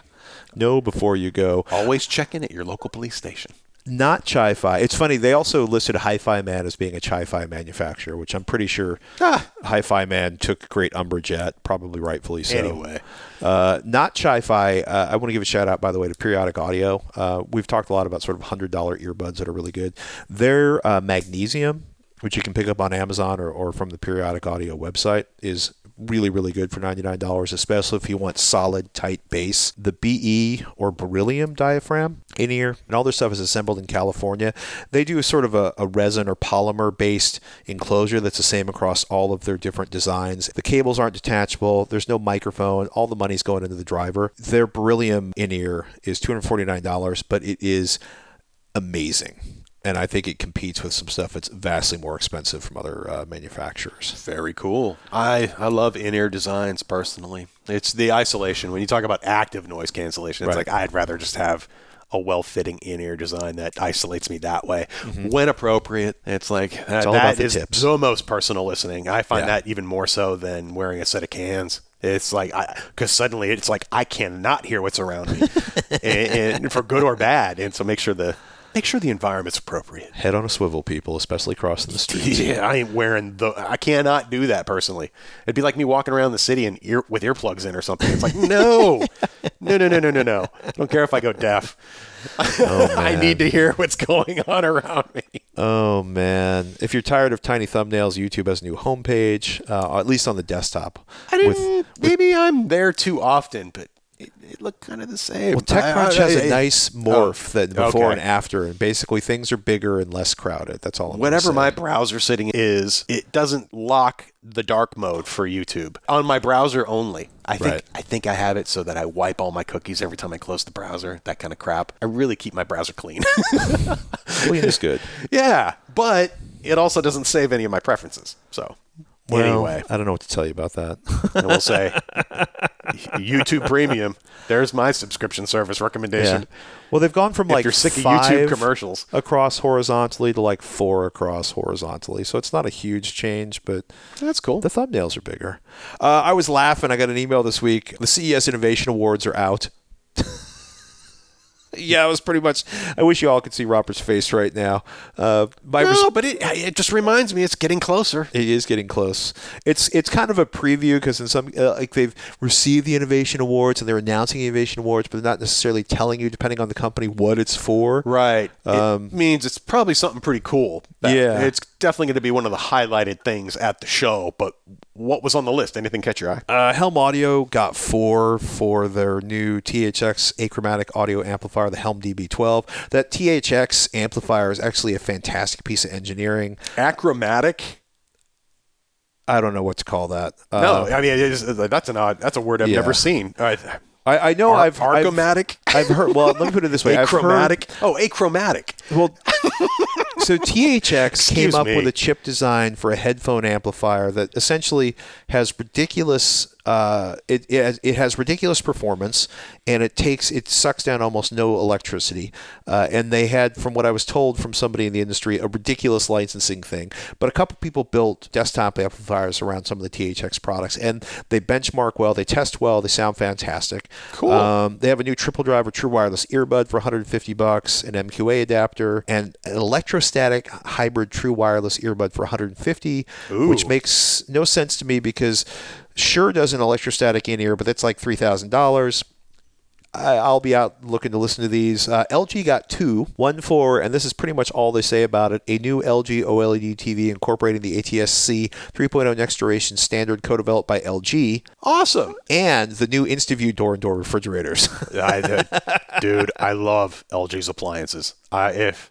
Know before you go. Always check in at your local police station. Not Chi-Fi. It's funny. They also listed Hi-Fi Man as being a Chi-Fi manufacturer, which I'm pretty sure ah. Hi-Fi Man took great umbrage at, probably rightfully so. Anyway. Uh, not Chi-Fi. Uh, I want to give a shout out, by the way, to Periodic Audio. Uh, we've talked a lot about sort of one hundred dollars earbuds that are really good. Their uh, magnesium, which you can pick up on Amazon or, or from the Periodic Audio website, is really, really good for ninety-nine dollars, especially if you want solid, tight bass. The B E or beryllium diaphragm in ear and all their stuff is assembled in California. They do a sort of a, a resin or polymer-based enclosure that's the same across all of their different designs. The cables aren't detachable. There's no microphone. All the money's going into the driver. Their beryllium in ear is two hundred forty-nine dollars, but it is amazing. And I think it competes with some stuff that's vastly more expensive from other uh, manufacturers. Very cool. I, I love in-ear designs personally. It's the isolation. When you talk about active noise cancellation, it's right. like I'd rather just have a well-fitting in-ear design that isolates me that way. Mm-hmm. When appropriate, it's like uh, it's all that about the is tips. The most personal listening. I find yeah. that even more so than wearing a set of cans. It's like, because suddenly it's like I cannot hear what's around me, and, and for good or bad. And so make sure the Make sure the environment's appropriate. Head on a swivel, people, especially crossing the street. Yeah, I ain't wearing the... I cannot do that, personally. It'd be like me walking around the city and ear, with earplugs in or something. It's like, no! No, no, no, no, no, no. I don't care if I go deaf. Oh, I need to hear what's going on around me. Oh, man. If you're tired of tiny thumbnails, YouTube has a new homepage, uh, at least on the desktop. I didn't... With, maybe with, I'm there too often, but... It, it looked kind of the same. Well, TechCrunch has a nice morph oh, that before okay. and after, and basically things are bigger and less crowded. That's all I'm Whatever saying. My browser setting is, it doesn't lock the dark mode for YouTube on my browser only. I think right. I think I have it so that I wipe all my cookies every time I close the browser, that kind of crap. I really keep my browser clean. Clean is good. Yeah, but it also doesn't save any of my preferences, so... Well, anyway, I don't know what to tell you about that. And we'll say YouTube Premium. There's my subscription service recommendation. Yeah. Well, they've gone from if like you're sick of YouTube commercials across horizontally to like four across horizontally. So it's not a huge change, but that's cool. The thumbnails are bigger. Uh, I was laughing. I got an email this week. The C E S Innovation Awards are out. Yeah, it was pretty much... I wish you all could see Robert's face right now. Uh, by no, res- but it, it just reminds me it's getting closer. It is getting close. It's it's kind of a preview because in some... Uh, like they've received the Innovation Awards and they're announcing Innovation Awards, but they're not necessarily telling you, depending on the company, what it's for. Right. Um, it means it's probably something pretty cool. Yeah. It's definitely going to be one of the highlighted things at the show, but... What was on the list? Anything catch your eye? Uh, Helm Audio got four for their new T H X achromatic audio amplifier, the Helm D B twelve. That T H X amplifier is actually a fantastic piece of engineering. Achromatic? I don't know what to call that. No, uh, I mean, it is, that's an odd, that's a word I've yeah. never seen. Uh, I, I know Ar- I've... Argomatic? I've, I've heard... Well, let me put it this way. Achromatic? Heard, oh, achromatic. Well... So T H X Excuse came up me. with a chip design for a headphone amplifier that essentially has ridiculous uh, it, it it has ridiculous performance, and it takes it sucks down almost no electricity. Uh, and they had, from what I was told from somebody in the industry, a ridiculous licensing thing. But a couple people built desktop amplifiers around some of the T H X products, and they benchmark well, they test well, they sound fantastic. Cool. Um, they have a new triple driver true wireless earbud for one hundred fifty bucks, an M Q A adapter, and an electrostatic hybrid true wireless earbud for one hundred fifty dollars, Ooh. Which makes no sense to me because Shure does an electrostatic in-ear, but that's like three thousand dollars. I'll be out looking to listen to these. Uh, L G got two, one for, and this is pretty much all they say about it, a new L G OLED T V incorporating the A T S C three point oh Next Generation Standard co-developed by L G. Awesome. And the new InstaView door-and-door refrigerators. I, dude, I love L G's appliances. I, if...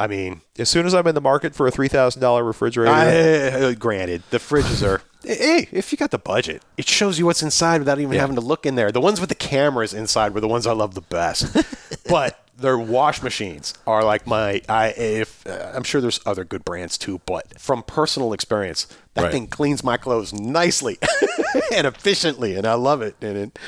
I mean, as soon as I'm in the market for a three thousand dollars refrigerator. I, granted, the fridges are, hey, if you got the budget, it shows you what's inside without even yeah. having to look in there. The ones with the cameras inside were the ones I love the best. But their wash machines are like my, I, if, uh, I'm sure there's other good brands too, but from personal experience, that right. thing cleans my clothes nicely and efficiently, and I love it. And it,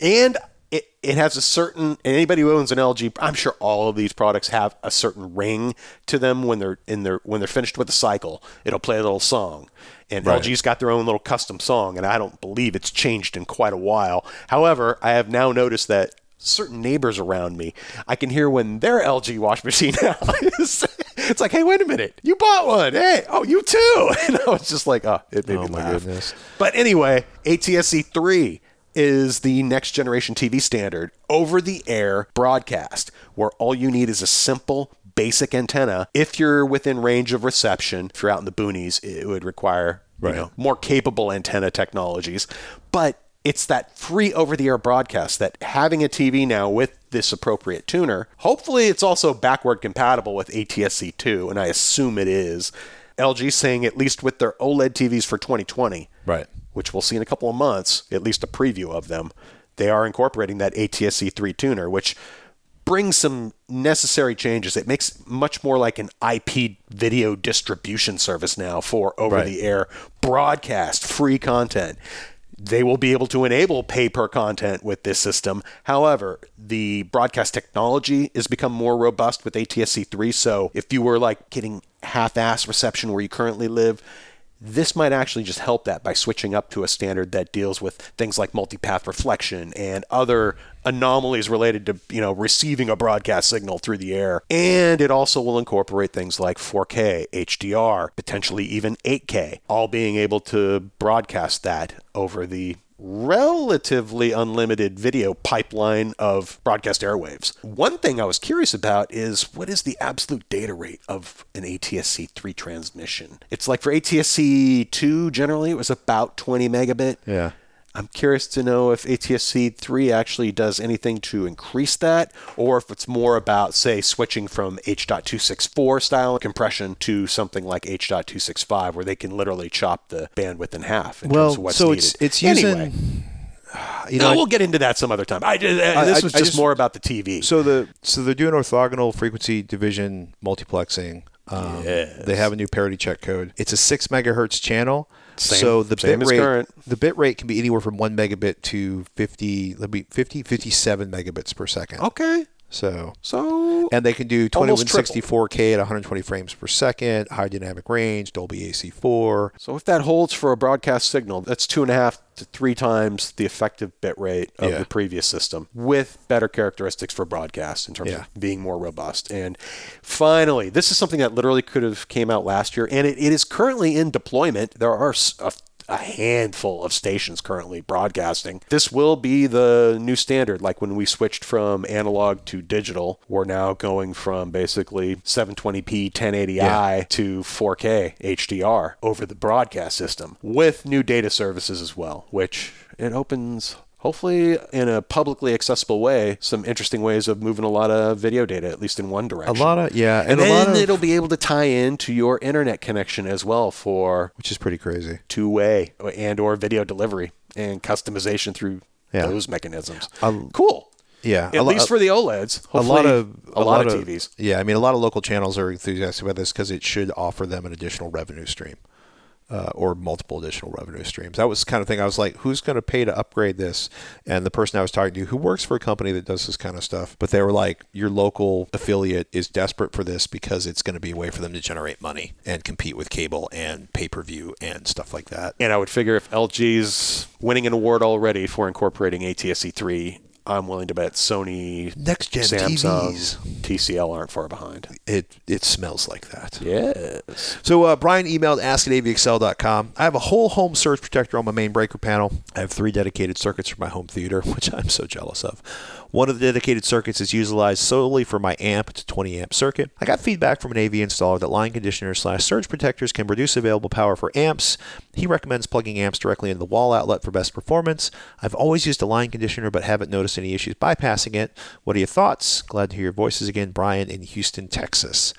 and It it has a certain, and anybody who owns an L G, I'm sure all of these products have a certain ring to them when they're in their when they're finished with the cycle. It'll play a little song, and right. L G's got their own little custom song, and I don't believe it's changed in quite a while. However, I have now noticed that certain neighbors around me, I can hear when their L G wash machine now is. It's like, hey, wait a minute. You bought one. Hey, oh, you too. And I was just like, oh, it made oh, me laugh. My goodness. But anyway, A T S C three. Is the next generation T V standard over-the-air broadcast, where all you need is a simple, basic antenna. If you're within range of reception, if you're out in the boonies, it would require right. you know, more capable antenna technologies. But it's that free over-the-air broadcast that having a T V now with this appropriate tuner, hopefully it's also backward compatible with A T S C two, and I assume it is. L G's saying at least with their OLED T Vs for twenty twenty. Right. Which we'll see in a couple of months, at least a preview of them, they are incorporating that A T S C three tuner, which brings some necessary changes. It makes it much more like an I P video distribution service now for over-the-air right. broadcast, free content. They will be able to enable pay-per-content with this system. However, the broadcast technology has become more robust with A T S C three, so if you were like getting half-ass reception where you currently live, this might actually just help that by switching up to a standard that deals with things like multipath reflection and other anomalies related to, you know, receiving a broadcast signal through the air. And it also will incorporate things like four K, H D R, potentially even eight K, all being able to broadcast that over the relatively unlimited video pipeline of broadcast airwaves. One thing I was curious about is what is the absolute data rate of an A T S C three transmission? It's like for A T S C two, generally, it was about twenty megabit. Yeah. I'm curious to know if A T S C three actually does anything to increase that, or if it's more about, say, switching from H point two six four style compression to something like H point two six five, where they can literally chop the bandwidth in half in well, terms of what's so needed. It's, it's using, anyway, you know, no, we'll get into that some other time. I, I, this I, was I, just I just more about the T V. So the so they're doing orthogonal frequency division multiplexing. Um, yes. They have a new parity check code. It's a six megahertz channel. Same, so the bit rate, current. the bit rate can be anywhere from one megabit to fifty. Let me fifty, fifty-seven megabits per second. Okay. So so and they can do twenty-one sixty-four K at one hundred twenty frames per second, high dynamic range, Dolby A C four. So if that holds for a broadcast signal, that's two and a half to three times the effective bit rate of yeah. the previous system, with better characteristics for broadcast in terms yeah. of being more robust. And finally, this is something that literally could have came out last year, and it, it is currently in deployment. There are a a handful of stations currently broadcasting. This will be the new standard. Like when we switched from analog to digital, we're now going from basically seven twenty p, ten eighty i yeah. to four K H D R over the broadcast system with new data services as well, which it opens, hopefully in a publicly accessible way, some interesting ways of moving a lot of video data, at least in one direction. A lot of, yeah. And, and a then lot of, it'll be able to tie into your internet connection as well for... Which is pretty crazy. Two-way and or video delivery and customization through yeah. those mechanisms. Um, cool. Yeah. At least lo- for the OLEDs. A lot of a, a lot, lot of T Vs. Yeah. I mean, a lot of local channels are enthusiastic about this because it should offer them an additional revenue stream. Uh, or multiple additional revenue streams. That was the kind of thing I was like, who's going to pay to upgrade this? And the person I was talking to who works for a company that does this kind of stuff, but they were like, your local affiliate is desperate for this because it's going to be a way for them to generate money and compete with cable and pay-per-view and stuff like that. And I would figure if L G's winning an award already for incorporating A T S C three, I'm willing to bet Sony, next-gen Samsung, T Vs, T C L aren't far behind. It it smells like that. Yes. So uh, Brian emailed ask at a v x l dot com. I have a whole home surge protector on my main breaker panel. I have three dedicated circuits for my home theater, which I'm so jealous of. One of the dedicated circuits is utilized solely for my amp. It's a twenty amp circuit. I got feedback from an A V installer that line conditioners slash surge protectors can reduce available power for amps. He recommends plugging amps directly into the wall outlet for best performance. I've always used a line conditioner but haven't noticed any issues bypassing it. What are your thoughts? Glad to hear your voices again, Brian in Houston, Texas.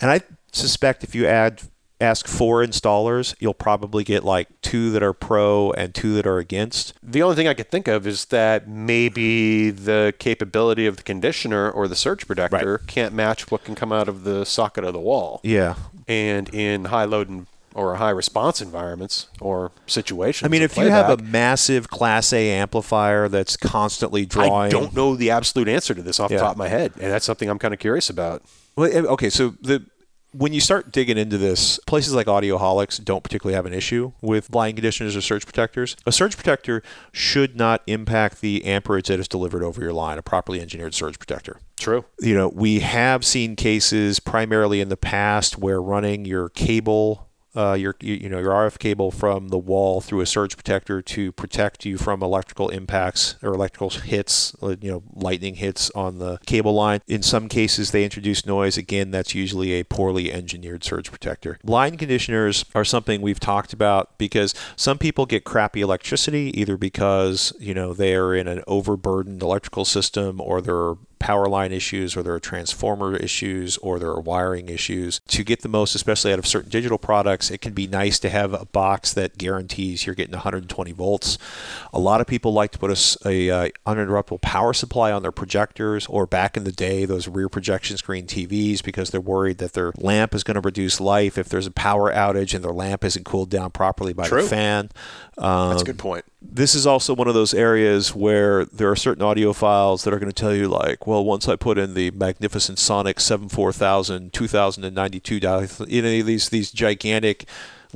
And I suspect if you add ask four installers, you'll probably get like two that are pro and two that are against. The only thing I could think of is that maybe the capability of the conditioner or the surge protector right. can't match what can come out of the socket of the wall. Yeah. And in high load and or high response environments or situations. I mean, if you have a massive Class A amplifier that's constantly drawing... I don't know the absolute answer to this off yeah. the top of my head, and that's something I'm kind of curious about. Well, okay, so the... When you start digging into this, places like Audioholics don't particularly have an issue with line conditioners or surge protectors. A surge protector should not impact the amperage that is delivered over your line, a properly engineered surge protector. True. You know, we have seen cases primarily in the past where running your cable... Uh, your you know your R F cable from the wall through a surge protector to protect you from electrical impacts or electrical hits, you know, lightning hits on the cable line. In some cases, they introduce noise. Again, that's usually a poorly engineered surge protector. Line conditioners are something we've talked about because some people get crappy electricity either because, you know, they are in an overburdened electrical system or they're power line issues, or there are transformer issues, or there are wiring issues. To get the most, especially out of certain digital products, it can be nice to have a box that guarantees you're getting one hundred twenty volts. A lot of people like to put a, a uh, uninterruptible power supply on their projectors, or back in the day, those rear projection screen T Vs, because they're worried that their lamp is going to reduce life if there's a power outage and their lamp isn't cooled down properly by True. the fan. Um, That's a good point. This is also one of those areas where there are certain audiophiles that are going to tell you, like, well, once I put in the magnificent Sonic seventy-four thousand, two thousand ninety-two, you know, these these gigantic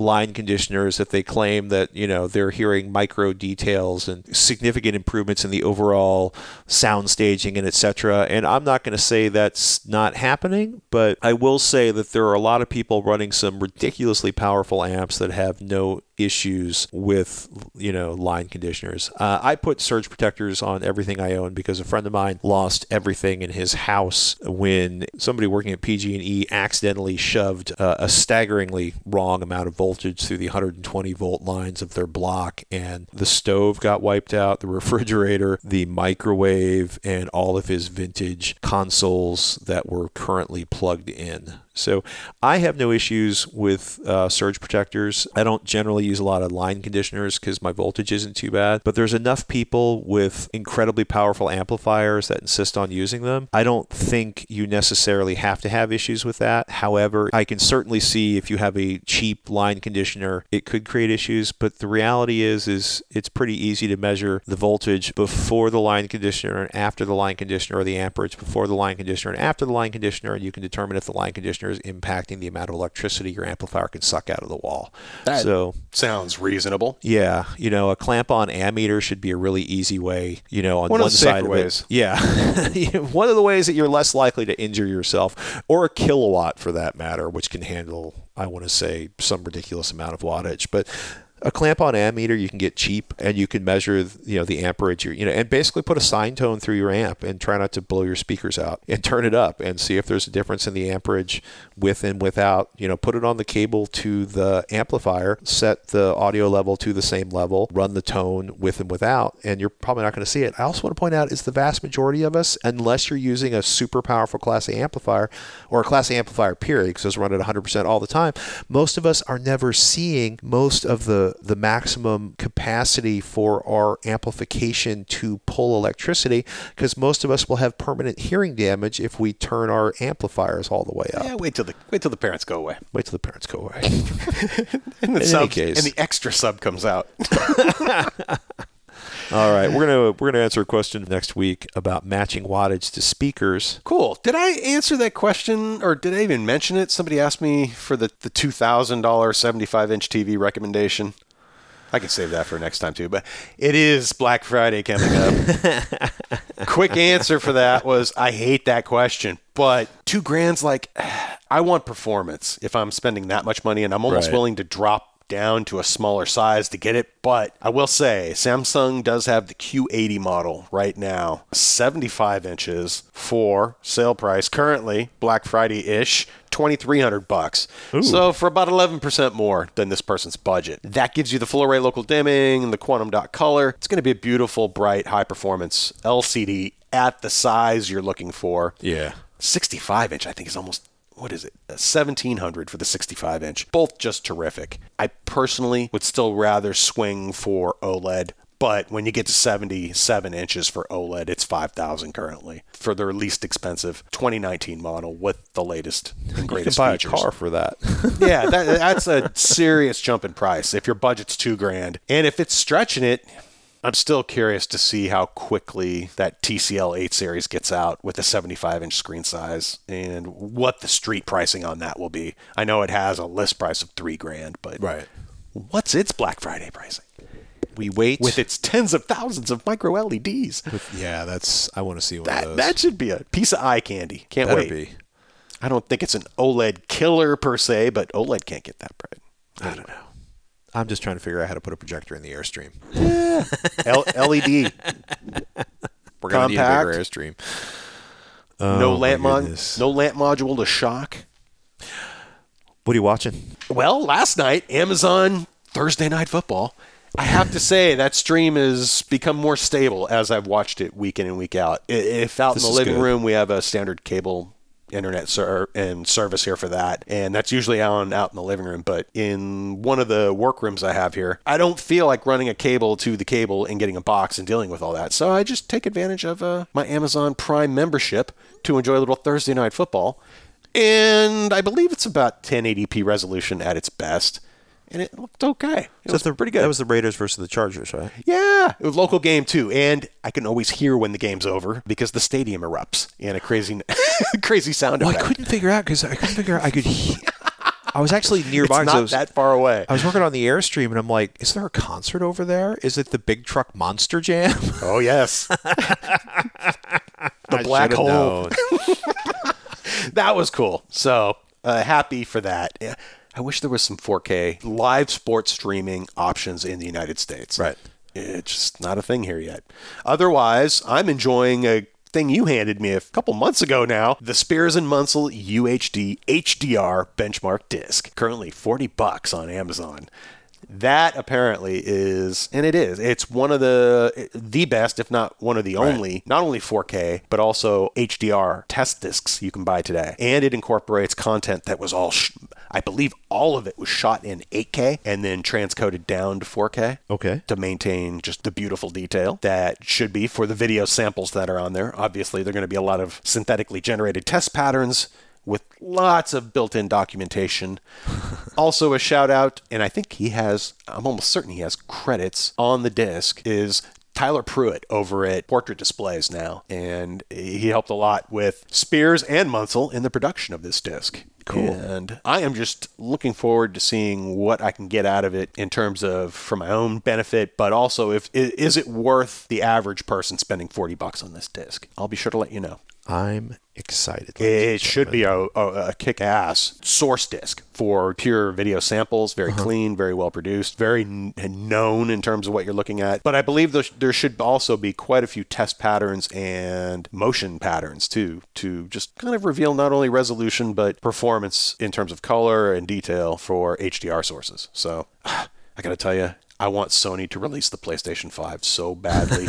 line conditioners if they claim that, you know, they're hearing micro details and significant improvements in the overall sound staging and et cetera. And I'm not going to say that's not happening, but I will say that there are a lot of people running some ridiculously powerful amps that have no issues with, you know, line conditioners. Uh, I put surge protectors on everything I own because a friend of mine lost everything in his house when somebody working at P G and E accidentally shoved uh, a staggeringly wrong amount of voltage through the one hundred twenty volt lines of their block, and the stove got wiped out, the refrigerator, the microwave, and all of his vintage consoles that were currently plugged in. So I have no issues with uh, surge protectors. I don't generally use a lot of line conditioners because my voltage isn't too bad, but there's enough people with incredibly powerful amplifiers that insist on using them. I don't think you necessarily have to have issues with that. However, I can certainly see if you have a cheap line conditioner, it could create issues, but the reality is, is it's pretty easy to measure the voltage before the line conditioner and after the line conditioner, or the amperage before the line conditioner and after the line conditioner, and you can determine if the line conditioner is impacting the amount of electricity your amplifier can suck out of the wall. That so sounds reasonable. Yeah, you know, a clamp-on ammeter should be a really easy way. You know, on one, one of the side of ways. It, yeah, one of the ways that you're less likely to injure yourself, or a kilowatt for that matter, which can handle, I want to say, some ridiculous amount of wattage, but. A clamp-on ammeter you can get cheap, and you can measure, you know, the amperage, you know, and basically put a sine tone through your amp and try not to blow your speakers out, and turn it up and see if there's a difference in the amperage with and without. You know, put it on the cable to the amplifier, set the audio level to the same level, run the tone with and without, and you're probably not going to see it. I also want to point out is the vast majority of us, unless you're using a super powerful Class A amplifier or a Class A amplifier period, because those run at one hundred percent all the time, most of us are never seeing most of the the maximum capacity for our amplification to pull electricity, because most of us will have permanent hearing damage if we turn our amplifiers all the way up. Yeah, wait till the wait till the parents go away. Wait till the parents go away. and, the In sub, any case. and the extra sub comes out. All right, we're gonna we're gonna answer a question next week about matching wattage to speakers. Cool. Did I answer that question, or did I even mention it? Somebody asked me for the the two thousand dollar seventy five inch T V recommendation. I can save that for next time too. But it is Black Friday coming up. Quick answer for that was I hate that question, but two grand's like I want performance if I'm spending that much money, and I'm almost right. willing to drop down to a smaller size to get it. But I will say Samsung does have the Q eighty model right now, seventy-five inches for sale price currently Black Friday ish, twenty-three hundred bucks. Ooh. So for about eleven percent more than this person's budget. That gives you the full array local dimming and the quantum dot color. It's going to be a beautiful, bright, high performance L C D at the size you're looking for. Yeah. sixty-five inch, I think, is almost What is it? seventeen hundred for the sixty-five inch. Both just terrific. I personally would still rather swing for OLED, but when you get to seventy-seven inches for OLED, it's five thousand currently for their least expensive twenty nineteen model with the latest and greatest you can buy features. A car for that. yeah, that, that's a serious jump in price if your budget's two grand, and if it's stretching it. I'm still curious to see how quickly that T C L eight series gets out with a seventy-five inch screen size and what the street pricing on that will be. I know it has a list price of three grand, but right. what's its Black Friday pricing? We wait. With its tens of thousands of micro L E Ds. With, yeah, that's, I want to see one that, of those. That should be a piece of eye candy. Can't Better wait. Be. I don't think it's an OLED killer per se, but OLED can't get that bright. Anyway. I don't know. I'm just trying to figure out how to put a projector in the Airstream. Yeah. L- L E D. We're going to need a bigger Airstream. Oh, no lamp mod- no lamp module to shock. What are you watching? Well, last night, Amazon Thursday Night Football. I have to say that stream has become more stable as I've watched it week in and week out. If out this in the living good. room, we have a standard cable internet ser- and service here for that, and that's usually on out in the living room, but in one of the workrooms I have here, I don't feel like running a cable to the cable and getting a box and dealing with all that, so I just take advantage of uh, my Amazon Prime membership to enjoy a little Thursday Night Football, and I believe it's about ten eighty p resolution at its best, and it looked okay. It so was the, pretty good. That was the Raiders versus the Chargers, right? Yeah. It was a local game, too. And I can always hear when the game's over because the stadium erupts in a crazy crazy sound well, effect. I couldn't figure out because I couldn't figure out. I could hear. I was actually nearby. It's not was, that far away. I was working on the Airstream, and I'm like, is there a concert over there? Is it the Big Truck Monster Jam? Oh, yes. The I black hole. That was cool. So uh, happy for that. Yeah. I wish there was some four K live sports streaming options in the United States. Right. It's just not a thing here yet. Otherwise, I'm enjoying a thing you handed me a couple months ago now, the Spears and Munsell U H D H D R benchmark disc. Currently forty bucks on Amazon. That apparently is, and it is, it's one of the the best, if not one of the only, right. not only four K, but also H D R test discs you can buy today. And it incorporates content that was all, sh- I believe all of it was shot in eight K and then transcoded down to four K. Okay. To maintain just the beautiful detail that should be for the video samples that are on there. Obviously, there are going to be a lot of synthetically generated test patterns with lots of built-in documentation. Also a shout out, and I think he has, I'm almost certain he has credits on the disc, is Tyler Pruitt over at Portrait Displays now. And he helped a lot with Spears and Munsell in the production of this disc. Cool. And I am just looking forward to seeing what I can get out of it in terms of for my own benefit, but also if is it worth the average person spending forty bucks on this disc? I'll be sure to let you know. I'm excited. It should be a, a kick-ass source disc for pure video samples. Very uh-huh. clean, very well produced, very n- known in terms of what you're looking at. But I believe there, sh- there should also be quite a few test patterns and motion patterns too, to just kind of reveal not only resolution but performance in terms of color and detail for H D R sources. So I gotta tell you, I want Sony to release the PlayStation five so badly.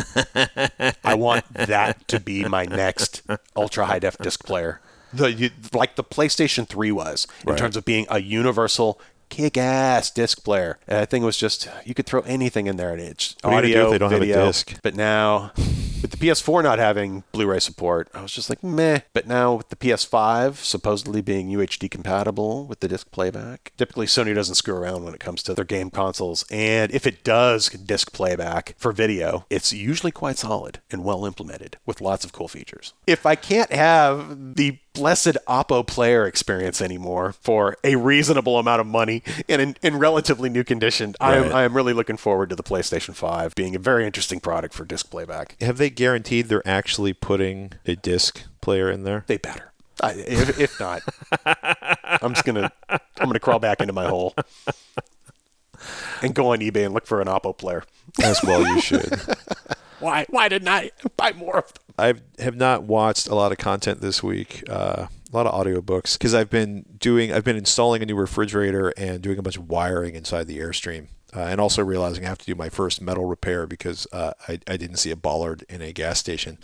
I want that to be my next ultra-high-def disc player. The you, Like the PlayStation three was, in right. terms of being a universal, kick-ass disc player. And that thing was just, you could throw anything in there. And it's what audio, do they don't video. Have a disc? But now, with the P S four not having Blu-ray support, I was just like, meh. But now, with the P S five supposedly being U H D compatible with the disc playback, typically Sony doesn't screw around when it comes to their game consoles. And if it does disc playback for video, it's usually quite solid and well implemented with lots of cool features. If I can't have the blessed Oppo player experience anymore for a reasonable amount of money and in, in relatively new condition, right. I, am, I am really looking forward to the PlayStation five being a very interesting product for disc playback. Have they guaranteed they're actually putting a disc player in there? They better. I, if, if not, I'm just gonna I'm gonna crawl back into my hole and go on eBay and look for an Oppo player. As well, you should. Why? Why didn't I buy more of them? I have not watched a lot of content this week, uh, a lot of audiobooks, because I've been doing, I've been installing a new refrigerator and doing a bunch of wiring inside the Airstream, uh, and also realizing I have to do my first metal repair because uh, I, I didn't see a bollard in a gas station,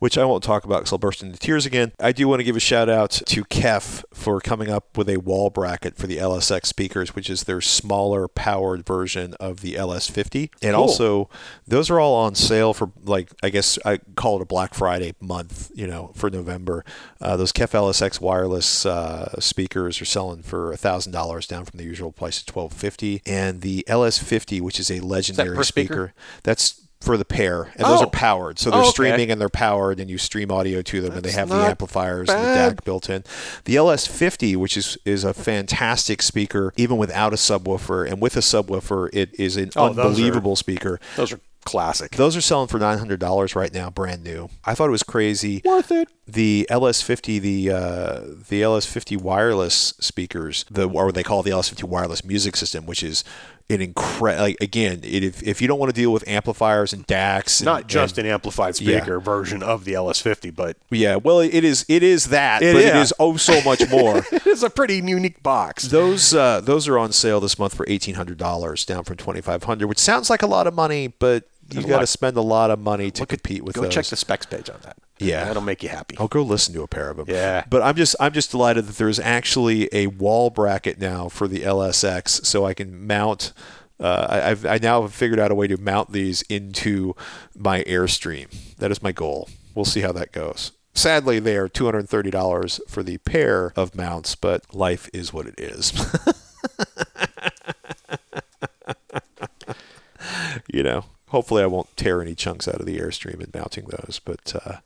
which I won't talk about because I'll burst into tears again. I do want to give a shout out to Kef for coming up with a wall bracket for the L S X speakers, which is their smaller powered version of the L S fifty. And cool. Also, those are all on sale for, like, I guess I call it a Black Friday month, you know, for November. Uh, those Kef L S X wireless uh, speakers are selling for one thousand dollars down from the usual price of twelve fifty. And the L S fifty, which is a legendary is that per speaker? speaker, that's for the pair, and oh. those are powered, so they're oh, okay. streaming and they're powered, and you stream audio to them. That's and they have the amplifiers bad. and the D A C built in. The L S fifty, which is is a fantastic speaker even without a subwoofer, and with a subwoofer it is an oh, unbelievable those are, speaker those are classic. Those are selling for nine hundred dollars right now, brand new. I thought it was crazy. Worth it. The L S fifty, the uh, the L S fifty wireless speakers, the or they call the L S fifty wireless music system, which is an incredible. Like, again, it, if if you don't want to deal with amplifiers and D A Cs, and, not just and, an amplified speaker yeah. version of the L S fifty, but yeah, well, it is it is that, it, but yeah. it is oh so much more. It is a pretty unique box. Those uh, those are on sale this month for eighteen hundred dollars, down from twenty-five hundred dollars, which sounds like a lot of money, but you've got to spend a lot of money to compete at, with go those. Go check the specs page on that. Yeah. That'll make you happy. I'll go listen to a pair of them. Yeah. But I'm just I'm just delighted that there's actually a wall bracket now for the L S X, so I can mount uh, I I've, I now have figured out a way to mount these into my Airstream. That is my goal. We'll see how that goes. Sadly, they are two hundred thirty dollars for the pair of mounts, but life is what it is. You know. Hopefully I won't tear any chunks out of the Airstream in mounting those, but uh,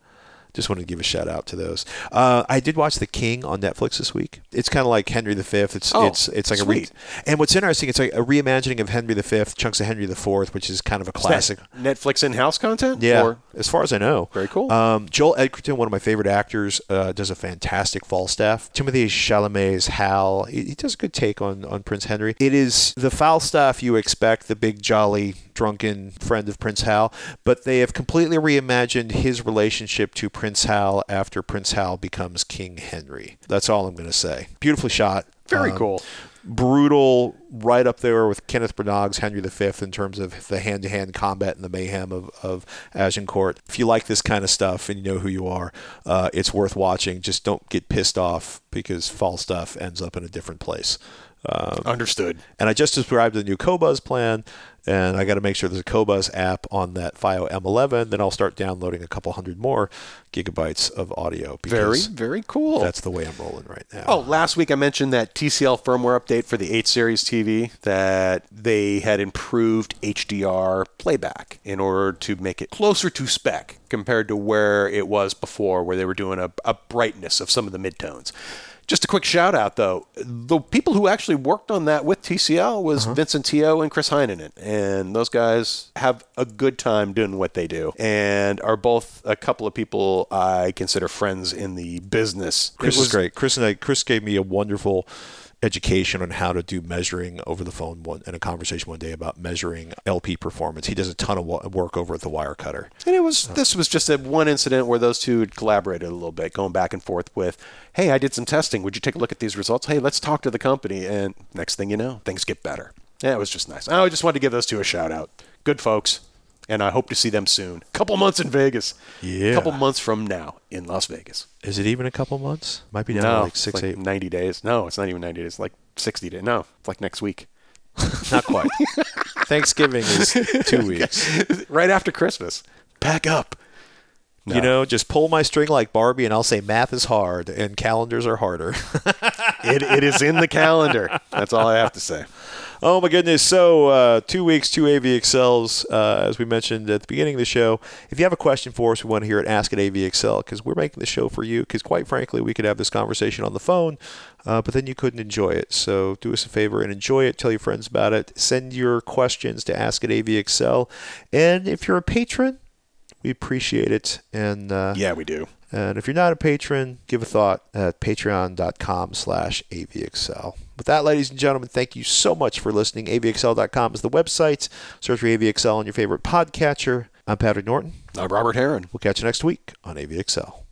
just wanted to give a shout out to those. Uh, I did watch The King on Netflix this week. It's kind of like Henry the Fifth. It's oh, it's it's like sweet. a re- and what's interesting, it's like a reimagining of Henry the Fifth, chunks of Henry the Fourth, which is kind of a classic. Netflix in-house content? Yeah, or? As far as I know. Very cool. Um, Joel Edgerton, one of my favorite actors, uh, does a fantastic Falstaff. Timothy Chalamet's Hal, he, he does a good take on, on Prince Henry. It is the Falstaff you expect, the big jolly drunken friend of Prince Hal, but they have completely reimagined his relationship to Prince Hal after Prince Hal becomes King Henry. That's all I'm going to say. Beautifully shot. Very um, cool. Brutal, right up there with Kenneth Branagh's Henry the Fifth in terms of the hand-to-hand combat and the mayhem of, of Agincourt. If you like this kind of stuff and you know who you are, uh, it's worth watching. Just don't get pissed off because Falstaff ends up in a different place. Um, Understood. And I just described the new Qobuz plan, and I got to make sure there's a Qobuz app on that FiiO M eleven. Then I'll start downloading a couple hundred more gigabytes of audio. Very, very cool. That's the way I'm rolling right now. Oh, last week I mentioned that T C L firmware update for the eight series T V, that they had improved H D R playback in order to make it closer to spec compared to where it was before, where they were doing a, a brightness of some of the midtones. Just a quick shout out, though. The people who actually worked on that with T C L was uh-huh. Vincent Teo and Chris Heinonen. And those guys have a good time doing what they do and are both a couple of people I consider friends in the business. Chris was, is great. Chris and I, Chris gave me a wonderful education on how to do measuring over the phone one, in a conversation one day about measuring L P performance. He does a ton of work over at the Wire Cutter. And it was, this was just a one incident where those two collaborated a little bit, going back and forth with, hey, I did some testing. Would you take a look at these results? Hey, let's talk to the company. And next thing you know, things get better. Yeah, it was just nice. I just wanted to give those two a shout out. Good folks. And I hope to see them soon. Couple months in Vegas. Yeah. Couple months from now in Las Vegas. Is it even a couple months? Might be down no, to like six, like eight. ninety days. No, it's not even ninety days. Like sixty days. No, it's like next week. Not quite. Thanksgiving is two weeks. Right after Christmas. Pack up. No. You know, just pull my string like Barbie and I'll say math is hard and calendars are harder. it It is in the calendar. That's all I have to say. Oh, my goodness. So uh, two weeks, two A V X Ls, uh, as we mentioned at the beginning of the show. If you have a question for us, we want to hear it. Ask at A V X L, because we're making the show for you, because quite frankly, we could have this conversation on the phone, uh, but then you couldn't enjoy it. So do us a favor and enjoy it. Tell your friends about it. Send your questions to ask at A V X L. And if you're a patron, we appreciate it. And uh, yeah, we do. And if you're not a patron, give a thought at patreon.com slash AVXL. With that, ladies and gentlemen, thank you so much for listening. A V X L dot com is the website. Search for A V X L on your favorite podcatcher. I'm Patrick Norton. I'm Robert Herron. We'll catch you next week on A V X L.